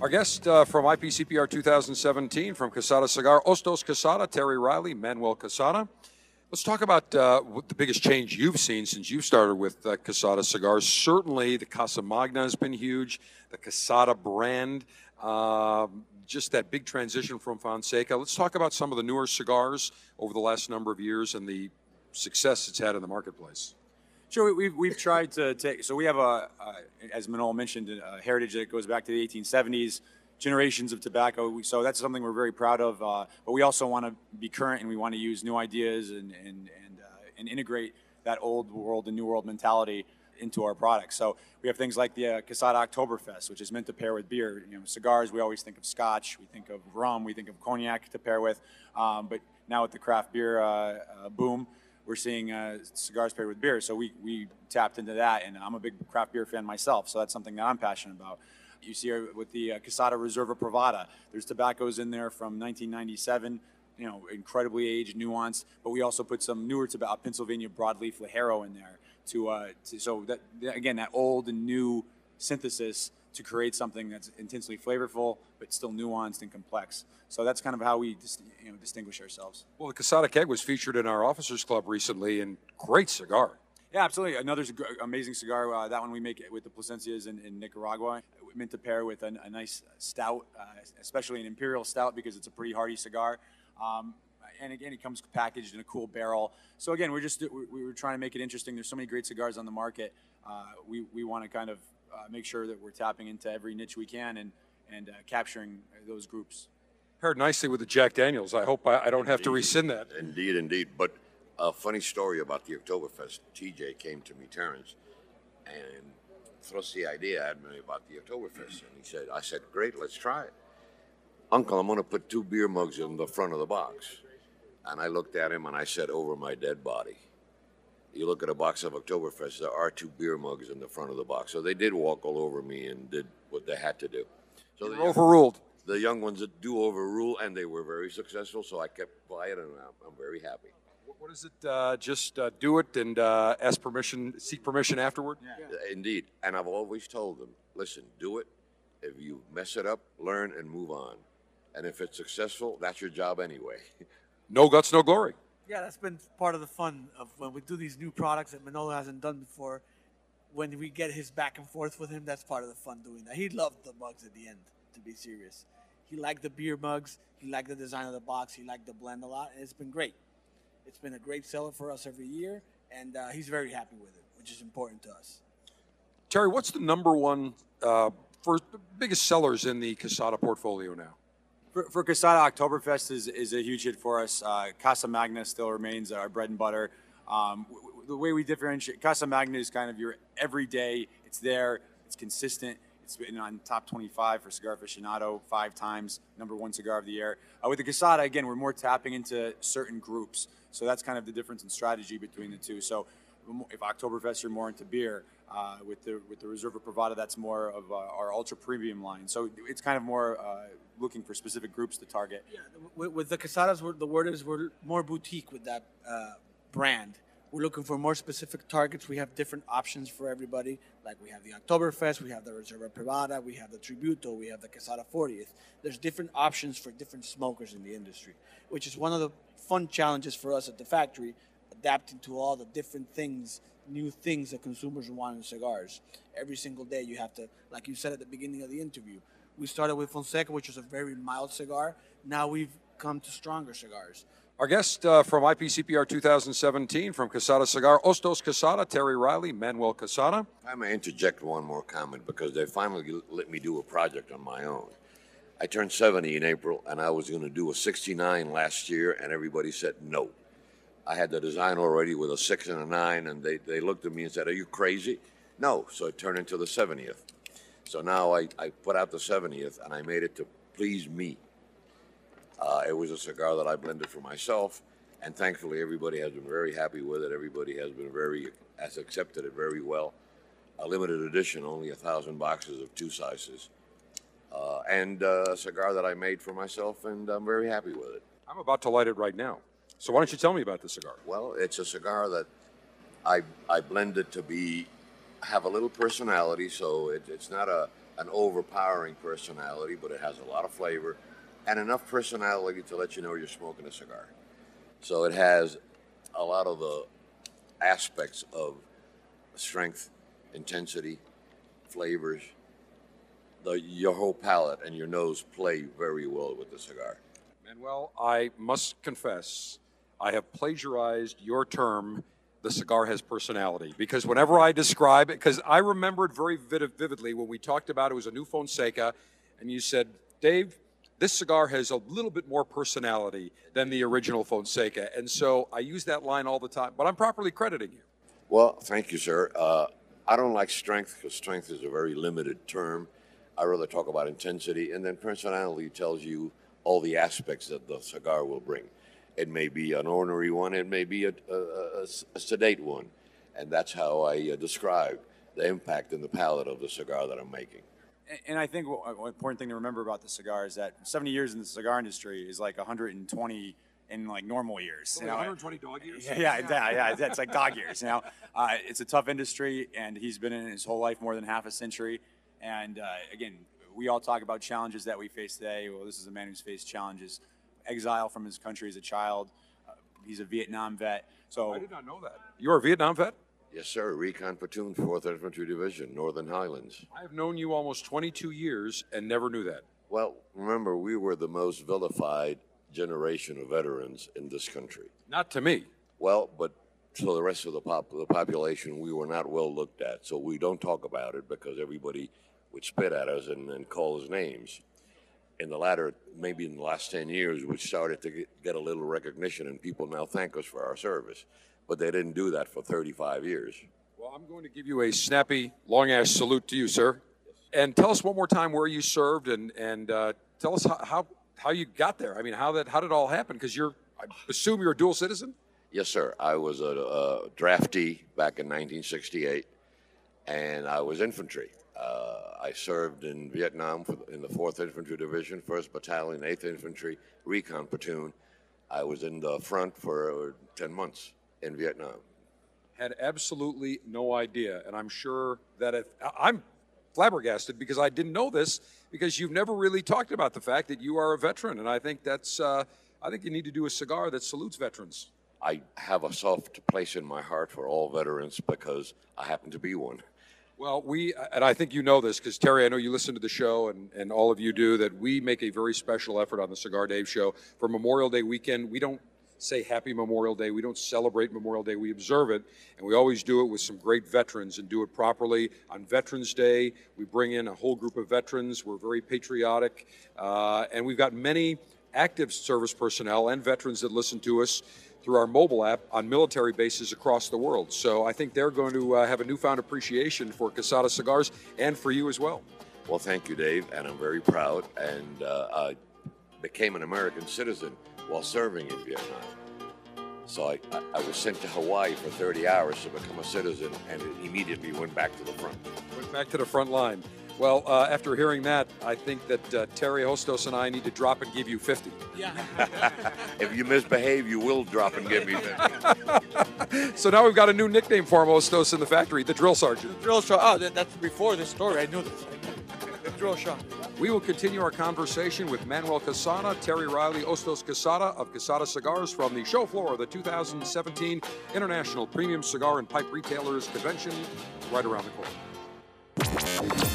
Our guest from IPCPR 2017 from Quesada Cigar, Hostos Quesada, Terry Riley, Manuel Quesada. Let's talk about what the biggest change you've seen since you started with Quesada Cigars. Certainly the Casa Magna has been huge, the Quesada brand, just that big transition from Fonseca. Let's talk about some of the newer cigars over the last number of years and the success it's had in the marketplace. Sure, we've tried to take, so we have, as Manuel mentioned, a heritage that goes back to the 1870s, generations of tobacco, so that's something we're very proud of, but we also want to be current and we want to use new ideas and integrate that old world and new world mentality into our products. So we have things like the Quesada Oktoberfest, which is meant to pair with beer. You know, cigars, we always think of scotch, we think of rum, we think of cognac to pair with, but now with the craft beer boom, we're seeing cigars paired with beer. So we tapped into that, and I'm a big craft beer fan myself, so that's something that I'm passionate about. You see with the Quesada Reserva Privada, there's tobaccos in there from 1997, you know, incredibly aged, nuanced, but we also put some newer tobacco, Pennsylvania Broadleaf Lajero in there to so that, again, that old and new synthesis to create something that's intensely flavorful, but still nuanced and complex. So that's kind of how we distinguish ourselves. Well, the Quesada Keg was featured in our Officers Club recently, and great cigar. Yeah, absolutely. Another amazing cigar. That one we make with the Plasencias in Nicaragua. It meant to pair with a nice stout, especially an imperial stout, because it's a pretty hearty cigar. And again, it comes packaged in a cool barrel. So again, we were trying to make it interesting. There's so many great cigars on the market. We want to kind of make sure that we're tapping into every niche we can and capturing those groups. Paired nicely with the Jack Daniels. I hope I don't have to rescind that. Indeed, indeed. But a funny story about the Oktoberfest. TJ came to me, Terrence, and thrust the idea at me about the Oktoberfest. And he said, I said, great, let's try it. Uncle, I'm going to put two beer mugs in the front of the box. And I looked at him and I said, over my dead body. You look at a box of Oktoberfest, there are two beer mugs in the front of the box. So they did walk all over me and did what they had to do. So they overruled. The young ones that do overrule, and they were very successful, so I kept quiet and I'm very happy. What is it? Just do it and ask permission, seek permission afterward? Yeah. Yeah. Indeed. And I've always told them, listen, do it. If you mess it up, learn and move on. And if it's successful, that's your job anyway. No guts, no glory. Yeah, that's been part of the fun of when we do these new products that Manolo hasn't done before. When we get his back and forth with him, that's part of the fun doing that. He loved the mugs at the end, to be serious. He liked the beer mugs. He liked the design of the box. He liked the blend a lot, and it's been great. It's been a great seller for us every year, and he's very happy with it, which is important to us. Terry, what's the number one biggest sellers in the Quesada portfolio now? For Quesada, Oktoberfest is a huge hit for us. Casa Magna still remains our bread and butter. The way we differentiate, Casa Magna is kind of your everyday. It's there. It's consistent. It's been on top 25 for Cigar Aficionado 5 times, #1 cigar of the year. With the Quesada, again, we're more tapping into certain groups. So that's kind of the difference in strategy between the two. So if Oktoberfest, you're more into beer. With the Reserva Privada, that's more of our ultra-premium line. So it's kind of more looking for specific groups to target. Yeah, with the Quesadas, the word is we're more boutique with that brand. We're looking for more specific targets. We have different options for everybody. Like we have the Oktoberfest, we have the Reserva Privada, we have the Tributo, we have the Quesada 40th. There's different options for different smokers in the industry, which is one of the fun challenges for us at the factory, adapting to all the different things, new things that consumers want in cigars. Every single day you have to, like you said at the beginning of the interview, we started with Fonseca, which was a very mild cigar. Now we've come to stronger cigars. Our guest from IPCPR 2017 from Quesada Cigar, Hostos Quesada, Terry Riley, Manuel Quesada. I'm going to interject one more comment because they finally let me do a project on my own. I turned 70 in April, and I was going to do a 69 last year, and everybody said no. I had the design already with a 6 and a 9, and they looked at me and said, are you crazy? No, so it turned into the 70th. So now I put out the 70th, and I made it to please me. It was a cigar that I blended for myself, and thankfully everybody has been very happy with it. Everybody has accepted it very well. A limited edition, only 1,000 boxes of 2 sizes, and a cigar that I made for myself, and I'm very happy with it. I'm about to light it right now, so why don't you tell me about the cigar? Well, it's a cigar that I blended to have a little personality, so it's not an overpowering personality, but it has a lot of flavor. And enough personality to let you know you're smoking a cigar. So it has a lot of the aspects of strength, intensity, flavors. Your whole palate and your nose play very well with the cigar. Manuel, I must confess, I have plagiarized your term, the cigar has personality, because whenever I describe it, because I remembered very vividly when we talked about it was a new Fonseca, and you said, Dave, this cigar has a little bit more personality than the original Fonseca. And so I use that line all the time, but I'm properly crediting you. Well, thank you, sir. I don't like strength because strength is a very limited term. I rather talk about intensity. And then personality tells you all the aspects that the cigar will bring. It may be an ornery one. It may be a sedate one. And that's how I describe the impact and the palate of the cigar that I'm making. And I think an important thing to remember about the cigar is that 70 years in the cigar industry is like 120 in like normal years. So you know, 120 dog years? Yeah. It's like dog years. You know? It's a tough industry, and he's been in it his whole life, more than half a century. And again, we all talk about challenges that we face today. Well, this is a man who's faced challenges. Exile from his country as a child. He's a Vietnam vet. So I did not know that. You're a Vietnam vet? Yes, sir. Recon Platoon, 4th Infantry Division, Northern Highlands. I have known you almost 22 years and never knew that. Well, remember, we were the most vilified generation of veterans in this country. Not to me. Well, but so the rest of the population, we were not well looked at. So we don't talk about it because everybody would spit at us and call us names. In the latter, maybe in the last 10 years, we started to get a little recognition, and people now thank us for our service. But they didn't do that for 35 years. Well, I'm going to give you a snappy, long-ass salute to you, sir. Yes. And tell us one more time where you served, and tell us how you got there. I mean, how did it all happen? Because I assume you're a dual citizen? Yes, sir. I was a draftee back in 1968, and I was infantry. I served in Vietnam in the 4th Infantry Division, 1st Battalion, 8th Infantry, Recon Platoon. I was in the front for 10 months. In Vietnam. Had absolutely no idea, and I'm sure that I'm flabbergasted because I didn't know this, because you've never really talked about the fact that you are a veteran, and I think you need to do a cigar that salutes veterans. I have a soft place in my heart for all veterans because I happen to be one. Well, and I think you know this because, Terry, I know you listen to the show, and all of you do, that we make a very special effort on the Cigar Dave Show. For Memorial Day weekend, we don't say Happy Memorial Day. We don't celebrate Memorial Day. We observe it, and we always do it with some great veterans and do it properly. On Veterans Day, we bring in a whole group of veterans. We're very patriotic, and we've got many active service personnel and veterans that listen to us through our mobile app on military bases across the world. So I think they're going to have a newfound appreciation for Quesada Cigars and for you as well. Well, thank you, Dave, and I'm very proud. And I became an American citizen while serving in Vietnam. So I was sent to Hawaii for 30 hours to become a citizen and immediately went back to the front. Went back to the front line. Well, after hearing that, I think that Terry, Hostos, and I need to drop and give you 50. Yeah. If you misbehave, you will drop and give me 50. So now we've got a new nickname for him, Hostos, in the factory, the drill sergeant. The drill sergeant. Oh, that's before this story. I knew this. The drill sergeant. We will continue our conversation with Manuel Quesada, Terry Riley, Hostos Quesada of Quesada Cigars from the show floor of the 2017 International Premium Cigar and Pipe Retailers Convention right around the corner.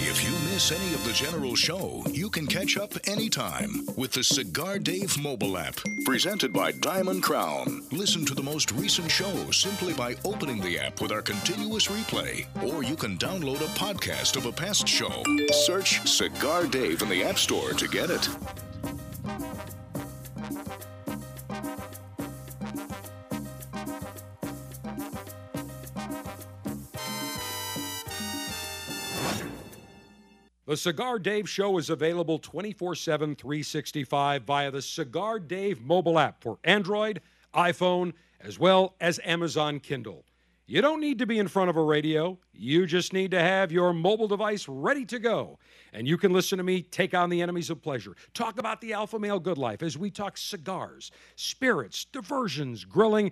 If you miss any of the general show, you can catch up anytime with the Cigar Dave mobile app, presented by Diamond Crown. Listen to the most recent show simply by opening the app with our continuous replay, or you can download a podcast of a past show. Search Cigar Dave in the App Store to get it. The Cigar Dave Show is available 24/7, 365 via the Cigar Dave mobile app for Android, iPhone, as well as Amazon Kindle. You don't need to be in front of a radio. You just need to have your mobile device ready to go. And you can listen to me take on the enemies of pleasure, talk about the alpha male good life as we talk cigars, spirits, diversions, grilling,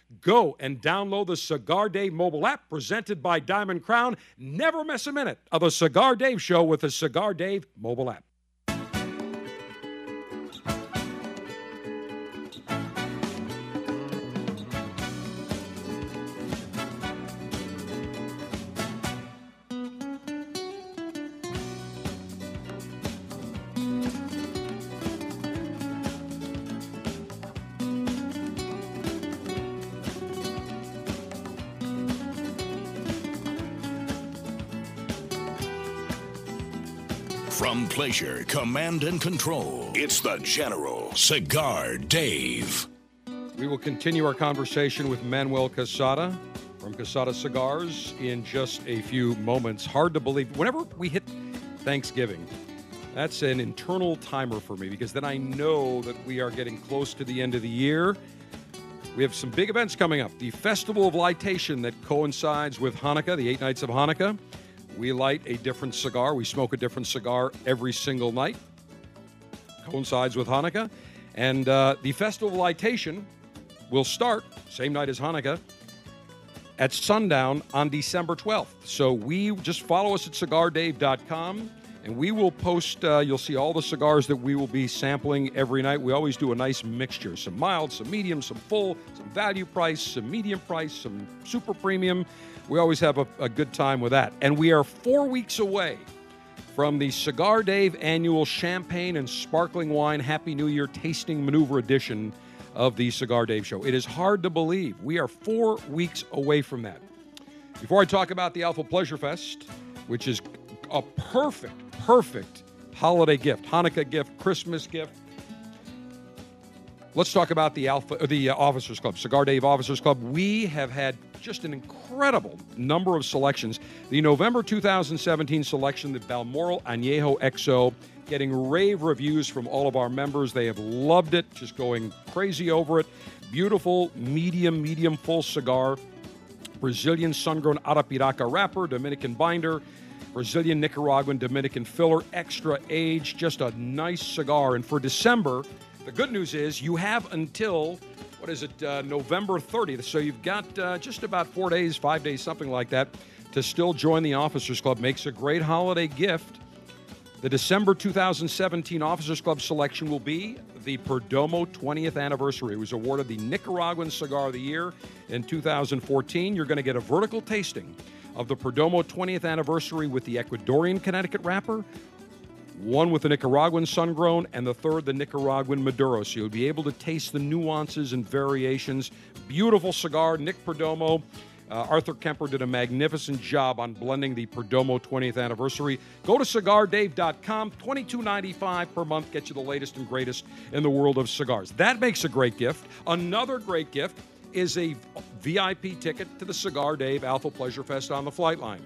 go and download the Cigar Dave mobile app presented by Diamond Crown. Never miss a minute of a Cigar Dave Show with the Cigar Dave mobile app. From pleasure, command, and control, it's the General Cigar Dave. We will continue our conversation with Manuel Quesada from Quesada Cigars in just a few moments. Hard to believe, whenever we hit Thanksgiving, that's an internal timer for me because then I know that we are getting close to the end of the year. We have some big events coming up. The Festival of Lightation that coincides with Hanukkah, the 8 nights of Hanukkah. We light a different cigar. We smoke a different cigar every single night. Coincides with Hanukkah. And the Festival of Lightation will start, same night as Hanukkah, at sundown on December 12th. So we just follow us at CigarDave.com, and we will post, you'll see all the cigars that we will be sampling every night. We always do a nice mixture, some mild, some medium, some full, some value price, some medium price, some super premium. We always have a good time with that. And we are 4 weeks away from the Cigar Dave annual Champagne and Sparkling Wine Happy New Year Tasting Maneuver Edition of the Cigar Dave Show. It is hard to believe. We are 4 weeks away from that. Before I talk about the Alpha Pleasure Fest, which is a perfect, perfect holiday gift, Hanukkah gift, Christmas gift, let's talk about the Officers Club, Cigar Dave Officers Club. We have had just an incredible number of selections. The November 2017 selection, the Balmoral Añejo XO, getting rave reviews from all of our members. They have loved it, just going crazy over it. Beautiful, medium full cigar. Brazilian sun-grown Arapiraca wrapper, Dominican binder, Brazilian, Nicaraguan, Dominican filler, extra age, just a nice cigar. And for December, the good news is you have until, what is it, November 30th. So you've got just about 4 days, 5 days, something like that, to still join the Officers Club. Makes a great holiday gift. The December 2017 Officers Club selection will be the Perdomo 20th Anniversary. It was awarded the Nicaraguan Cigar of the Year in 2014. You're going to get a vertical tasting of the Perdomo 20th Anniversary with the Ecuadorian Connecticut wrapper, one with the Nicaraguan sun-grown, and the third, the Nicaraguan Maduro. So you'll be able to taste the nuances and variations. Beautiful cigar, Nick Perdomo. Arthur Kemper did a magnificent job on blending the Perdomo 20th Anniversary. Go to CigarDave.com, $22.95 per month. Get you the latest and greatest in the world of cigars. That makes a great gift. Another great gift is a VIP ticket to the Cigar Dave Alpha Pleasure Fest on the Flight Line.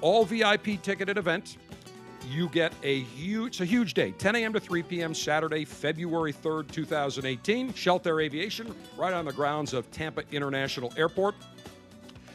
All VIP ticketed event. You get a huge day, 10 a.m. to 3 p.m. Saturday, February 3rd, 2018. Shelter Aviation, right on the grounds of Tampa International Airport.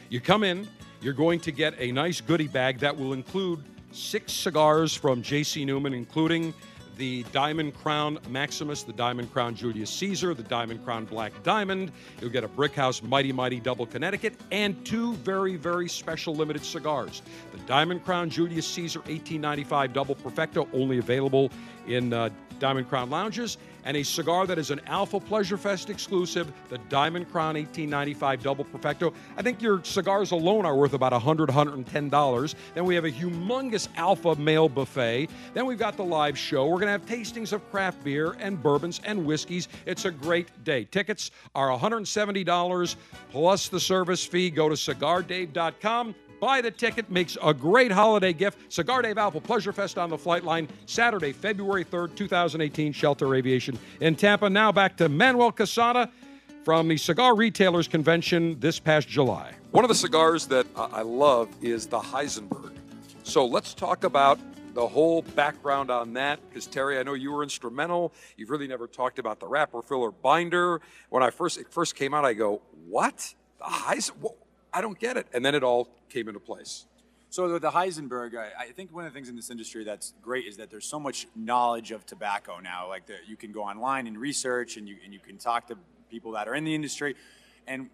You come in, you're going to get a nice goodie bag that will include 6 cigars from J.C. Newman, including the Diamond Crown Maximus, the Diamond Crown Julius Caesar, the Diamond Crown Black Diamond. You'll get a Brickhouse Mighty Mighty Double Connecticut and 2 very, very special limited cigars. The Diamond Crown Julius Caesar 1895 Double Perfecto, only available in Diamond Crown lounges, and a cigar that is an Alpha Pleasure Fest exclusive, the Diamond Crown 1895 Double Perfecto. I think your cigars alone are worth about $100, $110. Then we have a humongous Alpha Male Buffet. Then we've got the live show. We're going to have tastings of craft beer and bourbons and whiskeys. It's a great day. Tickets are $170 plus the service fee. Go to CigarDave.com. Buy the ticket, makes a great holiday gift. Cigar Dave Alpha Pleasure Fest on the Flight Line, Saturday, February 3rd, 2018, Shelter Aviation in Tampa. Now back to Manuel Quesada from the Cigar Retailers Convention this past July. One of the cigars that I love is the Heisenberg. So let's talk about the whole background on that, because Terry, I know you were instrumental. You've really never talked about the wrapper, filler, binder. When it first came out, I go, what? The Heisenberg? I don't get it. And then it all came into place. So with the Heisenberg, I think one of the things in this industry that's great is that there's so much knowledge of tobacco now. Like you can go online and research, and you can talk to people that are in the industry.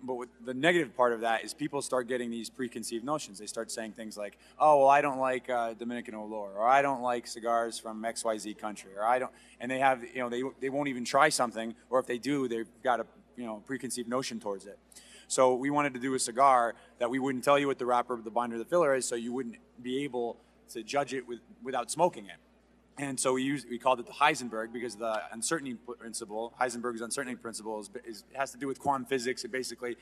But with the negative part of that is people start getting these preconceived notions. They start saying things like, oh, well, I don't like Dominican Olor, or I don't like cigars from XYZ country, or I don't. And they have, they won't even try something, or if they do, they've got a preconceived notion towards it. So we wanted to do a cigar that we wouldn't tell you what the wrapper, the binder, the filler is, so you wouldn't be able to judge it without smoking it. And so we called it the Heisenberg because the uncertainty principle, Heisenberg's uncertainty principle, has to do with quantum physics. It basically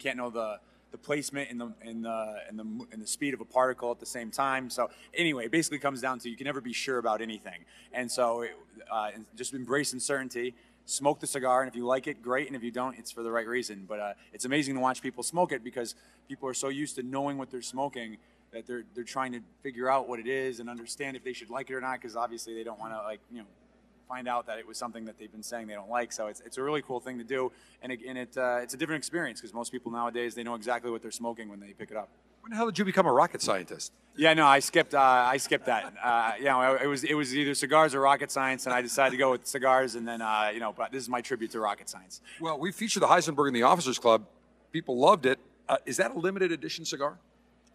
can't know the placement and the speed of a particle at the same time. So anyway, it basically comes down to you can never be sure about anything. And so just embrace uncertainty. Smoke the cigar, and if you like it, great, and if you don't, it's for the right reason. But it's amazing to watch people smoke it because people are so used to knowing what they're smoking that they're trying to figure out what it is and understand if they should like it or not, because obviously they don't want to find out that it was something that they've been saying they don't like. So it's a really cool thing to do, and it's a different experience because most people nowadays, they know exactly what they're smoking when they pick it up. When the hell did you become a rocket scientist? Yeah, no, I skipped that. It was either cigars or rocket science, and I decided to go with cigars. And then but this is my tribute to rocket science. Well, we featured the Heisenberg in the Officers Club. People loved it. Is that a limited edition cigar?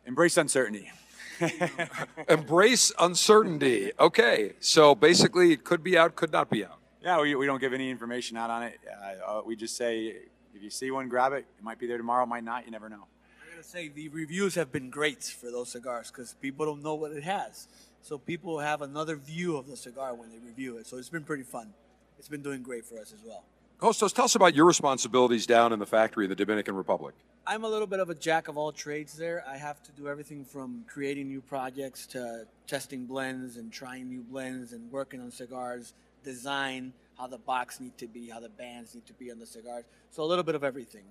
Embrace uncertainty. Embrace uncertainty. Okay, so basically, it could be out, could not be out. Yeah, we don't give any information out on it. We just say if you see one, grab it. It might be there tomorrow, might not. You never know. Say the reviews have been great for those cigars because people don't know what it has, so people have another view of the cigar when they review it. So it's been pretty fun. It's been doing great for us as well. Hostos, tell us about your responsibilities down in the factory in the Dominican Republic. I'm a little bit of a jack of all trades there. I have to do everything from creating new projects to testing blends and trying new blends and working on cigars, design, how the box need to be, how the bands need to be on the cigars. So a little bit of everything.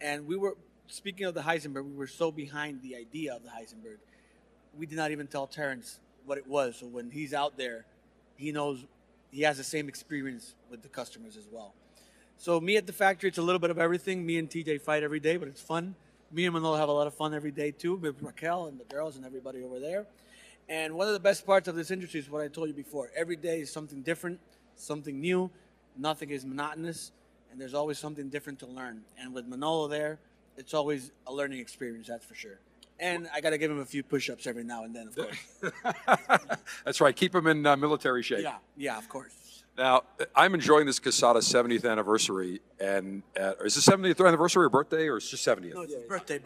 And we were speaking of the Heisenberg, we were so behind the idea of the Heisenberg, we did not even tell Terrence what it was. So when he's out there, he knows he has the same experience with the customers as well. So me at the factory, it's a little bit of everything. Me and TJ fight every day, but it's fun. me and Manuel have a lot of fun every day too, with Raquel and the girls and everybody over there. And one of the best parts of this industry is what I told you before. Every day is something different, something new. Nothing is monotonous, and there's always something different to learn. And with Manolo there, it's always a learning experience, that's for sure. And I got to give him a few push-ups every now and then, of course. That's right. Keep him in military shape. Yeah, yeah, of course. Now, I'm enjoying this Quesada 70th anniversary. And is this 70th anniversary or birthday, or it's just 70th? No, it's birthday.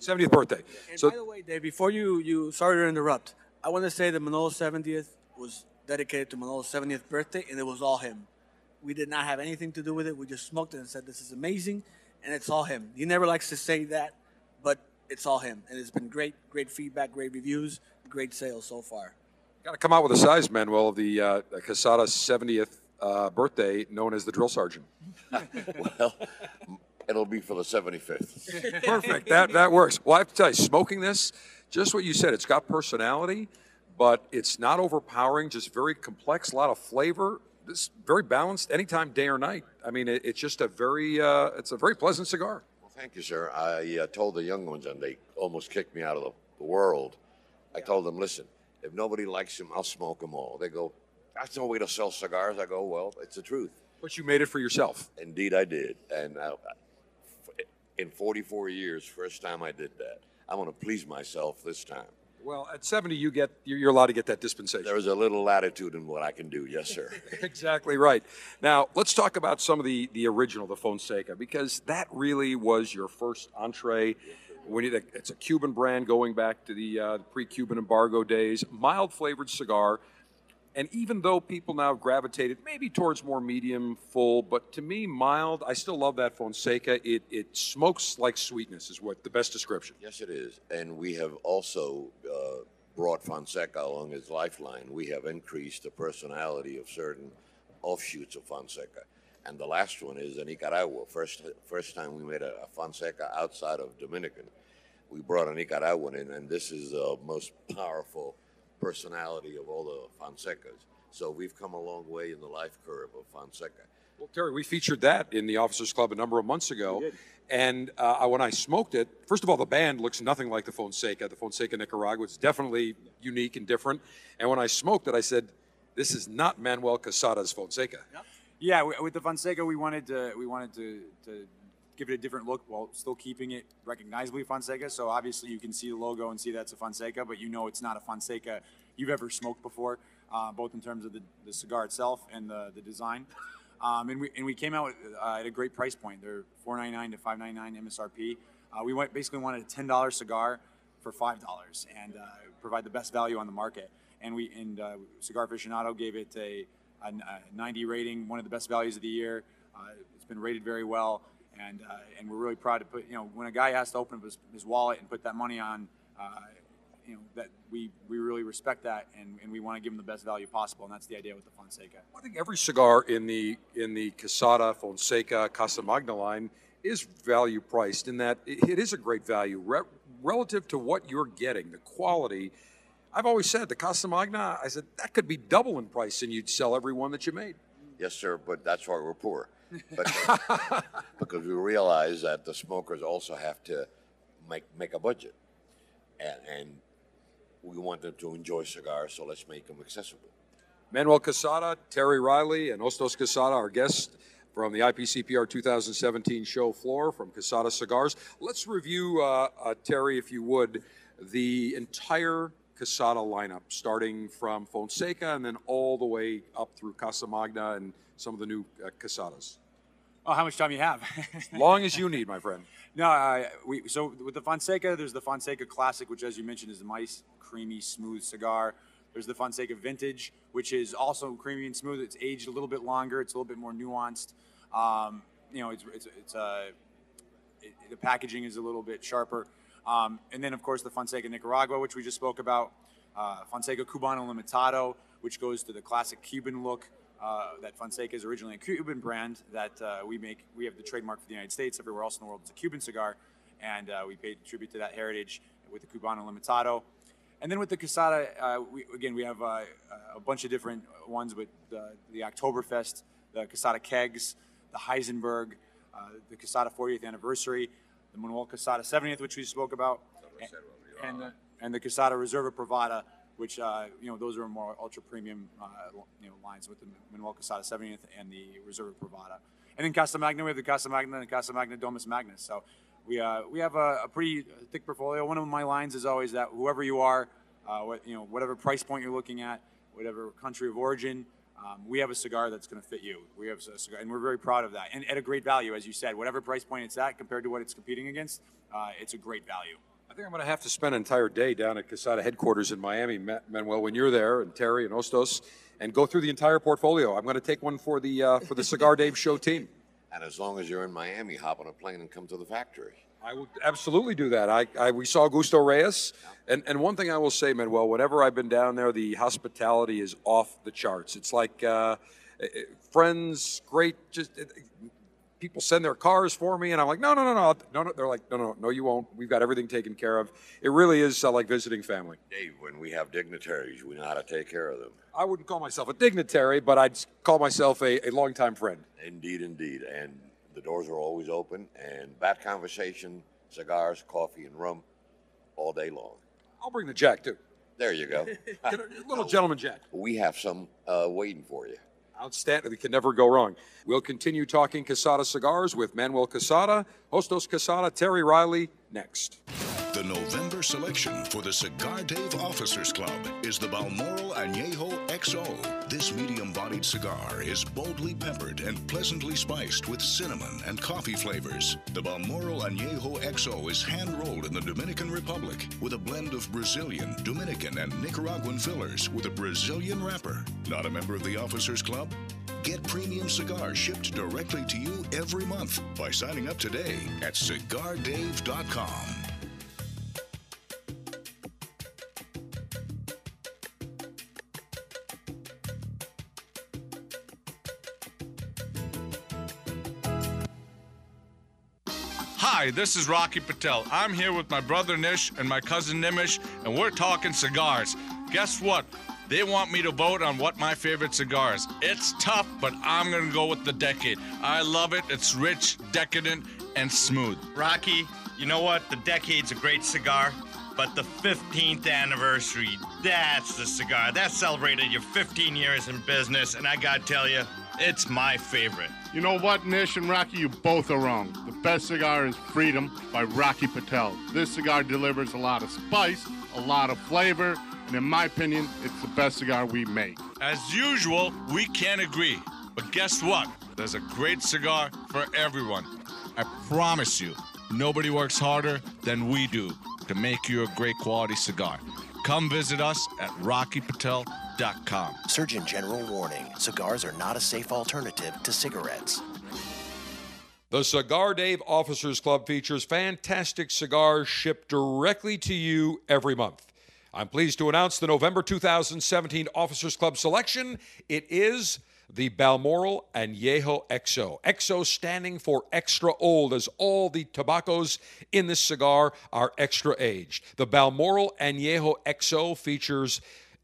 70th birthday. And so, by the way, Dave, before you, sorry to interrupt, I want to say that Manolo's 70th was dedicated to Manolo's 70th birthday, and it was all him. We did not have anything to do with it. We just smoked it and said, this is amazing, and it's all him. He never likes to say that, but it's all him. And it's been great, great feedback, great reviews, great sales so far. Got to come out with a size, Manuel, of the Quesada 70th birthday, known as the Drill Sergeant. Well, it'll be for the 75th. Perfect. That works. Well, I have to tell you, smoking this, just what you said, it's got personality, but it's not overpowering, just very complex, a lot of flavor. It's very balanced anytime, day or night. I mean, it's just a very, it's a very pleasant cigar. Well, thank you, sir. I told the young ones, and they almost kicked me out of the world. I told them, listen, if nobody likes them, I'll smoke them all. They go, that's no way to sell cigars. I go, well, it's the truth. But you made it for yourself. Indeed, I did. And in 44 years, first time I did that. I want to please myself this time. Well, at 70, you're allowed to get that dispensation. There's a little latitude in what I can do, yes, sir. Exactly right. Now, let's talk about some of the original, the Fonseca, because that really was your first entree. It's a Cuban brand going back to the pre-Cuban embargo days, mild-flavored cigar. And even though people now have gravitated maybe towards more medium, full, but to me, mild, I still love that Fonseca. It smokes like sweetness is what the best description. Yes, it is. And we have also brought Fonseca along his lifeline. We have increased the personality of certain offshoots of Fonseca. And the last one is in Nicaragua. First time we made a Fonseca outside of Dominican, we brought a Nicaraguan in, and this is the most powerful personality of all the Fonsecas. So we've come a long way in the life curve of Fonseca. Well, Terry, we featured that in the Officers Club a number of months ago. And when I smoked it, first of all, the band looks nothing like the Fonseca. The Fonseca Nicaragua is definitely unique and different. And when I smoked it, I said, this is not Manuel Quesada's Fonseca. Yep. Yeah, with the Fonseca, we wanted to give it a different look while still keeping it recognizably Fonseca. So obviously you can see the logo and see that's a Fonseca, but you know it's not a Fonseca you've ever smoked before, both in terms of the cigar itself and the design. And we came out at a great price point. They're $4.99 to $5.99 MSRP. We basically wanted a $10 cigar for $5 and provide the best value on the market. And Cigar Aficionado gave it a 90 rating, one of the best values of the year. It's been rated very well, and we're really proud to put, when a guy has to open up his wallet and put that money on, that we really respect that, and we want to give him the best value possible, and that's the idea with the Fonseca. I think every cigar in the Quesada, Fonseca, Casa Magna line is value priced in that it is a great value relative to what you're getting, the quality. I've always said the Casa Magna, I said, that could be double in price and you'd sell every one that you made. Yes, sir, but that's why we're poor. Because we realize that the smokers also have to make a budget. And we want them to enjoy cigars, so let's make them accessible. Manuel Quesada, Terry Riley, and Hostos Quesada, our guests from the IPCPR 2017 show floor from Quesada Cigars. Let's review, Terry, if you would, the entire Quesada lineup, starting from Fonseca and then all the way up through Casa Magna and some of the new Quesadas. Oh, how much time you have? As long as you need, my friend. No, so with the Fonseca, there's the Fonseca Classic, which, as you mentioned, is a nice, creamy, smooth cigar. There's the Fonseca Vintage, which is also creamy and smooth. It's aged a little bit longer. It's a little bit more nuanced. The packaging is a little bit sharper. And then, of course, the Fonseca Nicaragua, which we just spoke about, Fonseca Cubano Limitado, which goes to the classic Cuban look. That Fonseca is originally a Cuban brand that we make. We have the trademark for the United States. Everywhere else in the world, it's a Cuban cigar, and we paid tribute to that heritage with the Cubano Limitado. And then with the Quesada, we have a bunch of different ones with the Oktoberfest, the Quesada Kegs, the Heisenberg, the Quesada 40th Anniversary. the Manuel Quesada 70th, which we spoke about, and the Quesada Reserva Privada, which, you know, those are more ultra premium, you know, lines with the Manuel Quesada 70th and the Reserva Privada. And in Casa Magna, we have the Casa Magna and the Casa Magna Domus Magnus. So we have a pretty thick portfolio. One of my lines is always that whoever you are, you know, whatever price point you're looking at, whatever country of origin, we have a cigar that's going to fit you. We have a cigar, and we're very proud of that. And at a great value, as you said, whatever price point it's at compared to what it's competing against, it's a great value. I think I'm going to have to spend an entire day down at Quesada headquarters in Miami, Manuel, when you're there, and Terry and Hostos, and go through the entire portfolio. I'm going to take one for the Cigar Dave Show team. And as long as you're in Miami, hop on a plane and come to the factory. I would absolutely do that. We saw Gusto Reyes, and one thing I will say, Manuel, whenever I've been down there, the hospitality is off the charts. It's like friends, great, just people send their cars for me, and I'm like, no. They're like, no, you won't. We've got everything taken care of. It really is like visiting family. Dave, when we have dignitaries, we know how to take care of them. I wouldn't call myself a dignitary, but I'd call myself a longtime friend. Indeed, indeed, and the doors are always open, and bad conversation, cigars, coffee, and rum all day long. I'll bring the Jack, too. There you go. Little gentleman Jack. We have some waiting for you. Outstanding. We can never go wrong. We'll continue talking Quesada cigars with Manuel Quesada, Hostos Quesada, Terry Riley, next. The November selection for the Cigar Dave Officers Club is the Balmoral Añejo XO. This medium-bodied cigar is boldly peppered and pleasantly spiced with cinnamon and coffee flavors. The Balmoral Añejo XO is hand-rolled in the Dominican Republic with a blend of Brazilian, Dominican, and Nicaraguan fillers with a Brazilian wrapper. Not a member of the Officers Club? Get premium cigars shipped directly to you every month by signing up today at CigarDave.com. Hi, this is Rocky Patel. I'm here with my brother Nish and my cousin Nimish, and we're talking cigars. Guess what? They want me to vote on what my favorite cigar is. It's tough, but I'm going to go with the Decade. I love it. It's rich, decadent, and smooth. Rocky, you know what? The Decade's a great cigar, but the 15th anniversary, that's the cigar. That celebrated your 15 years in business, and I got to tell you, it's my favorite. You know what, Nish and Rocky, you both are wrong. The best cigar is Freedom by Rocky Patel. This cigar delivers a lot of spice, a lot of flavor, and in my opinion, it's the best cigar we make. As usual, we can't agree. But guess what? There's a great cigar for everyone. I promise you, nobody works harder than we do to make you a great quality cigar. Come visit us at RockyPatel.com. Surgeon General warning, cigars are not a safe alternative to cigarettes. The Cigar Dave Officers Club features fantastic cigars shipped directly to you every month. I'm pleased to announce the November 2017 Officers Club selection. It is the Balmoral Añejo XO. XO standing for extra old, as all the tobaccos in this cigar are extra aged. The Balmoral Añejo XO features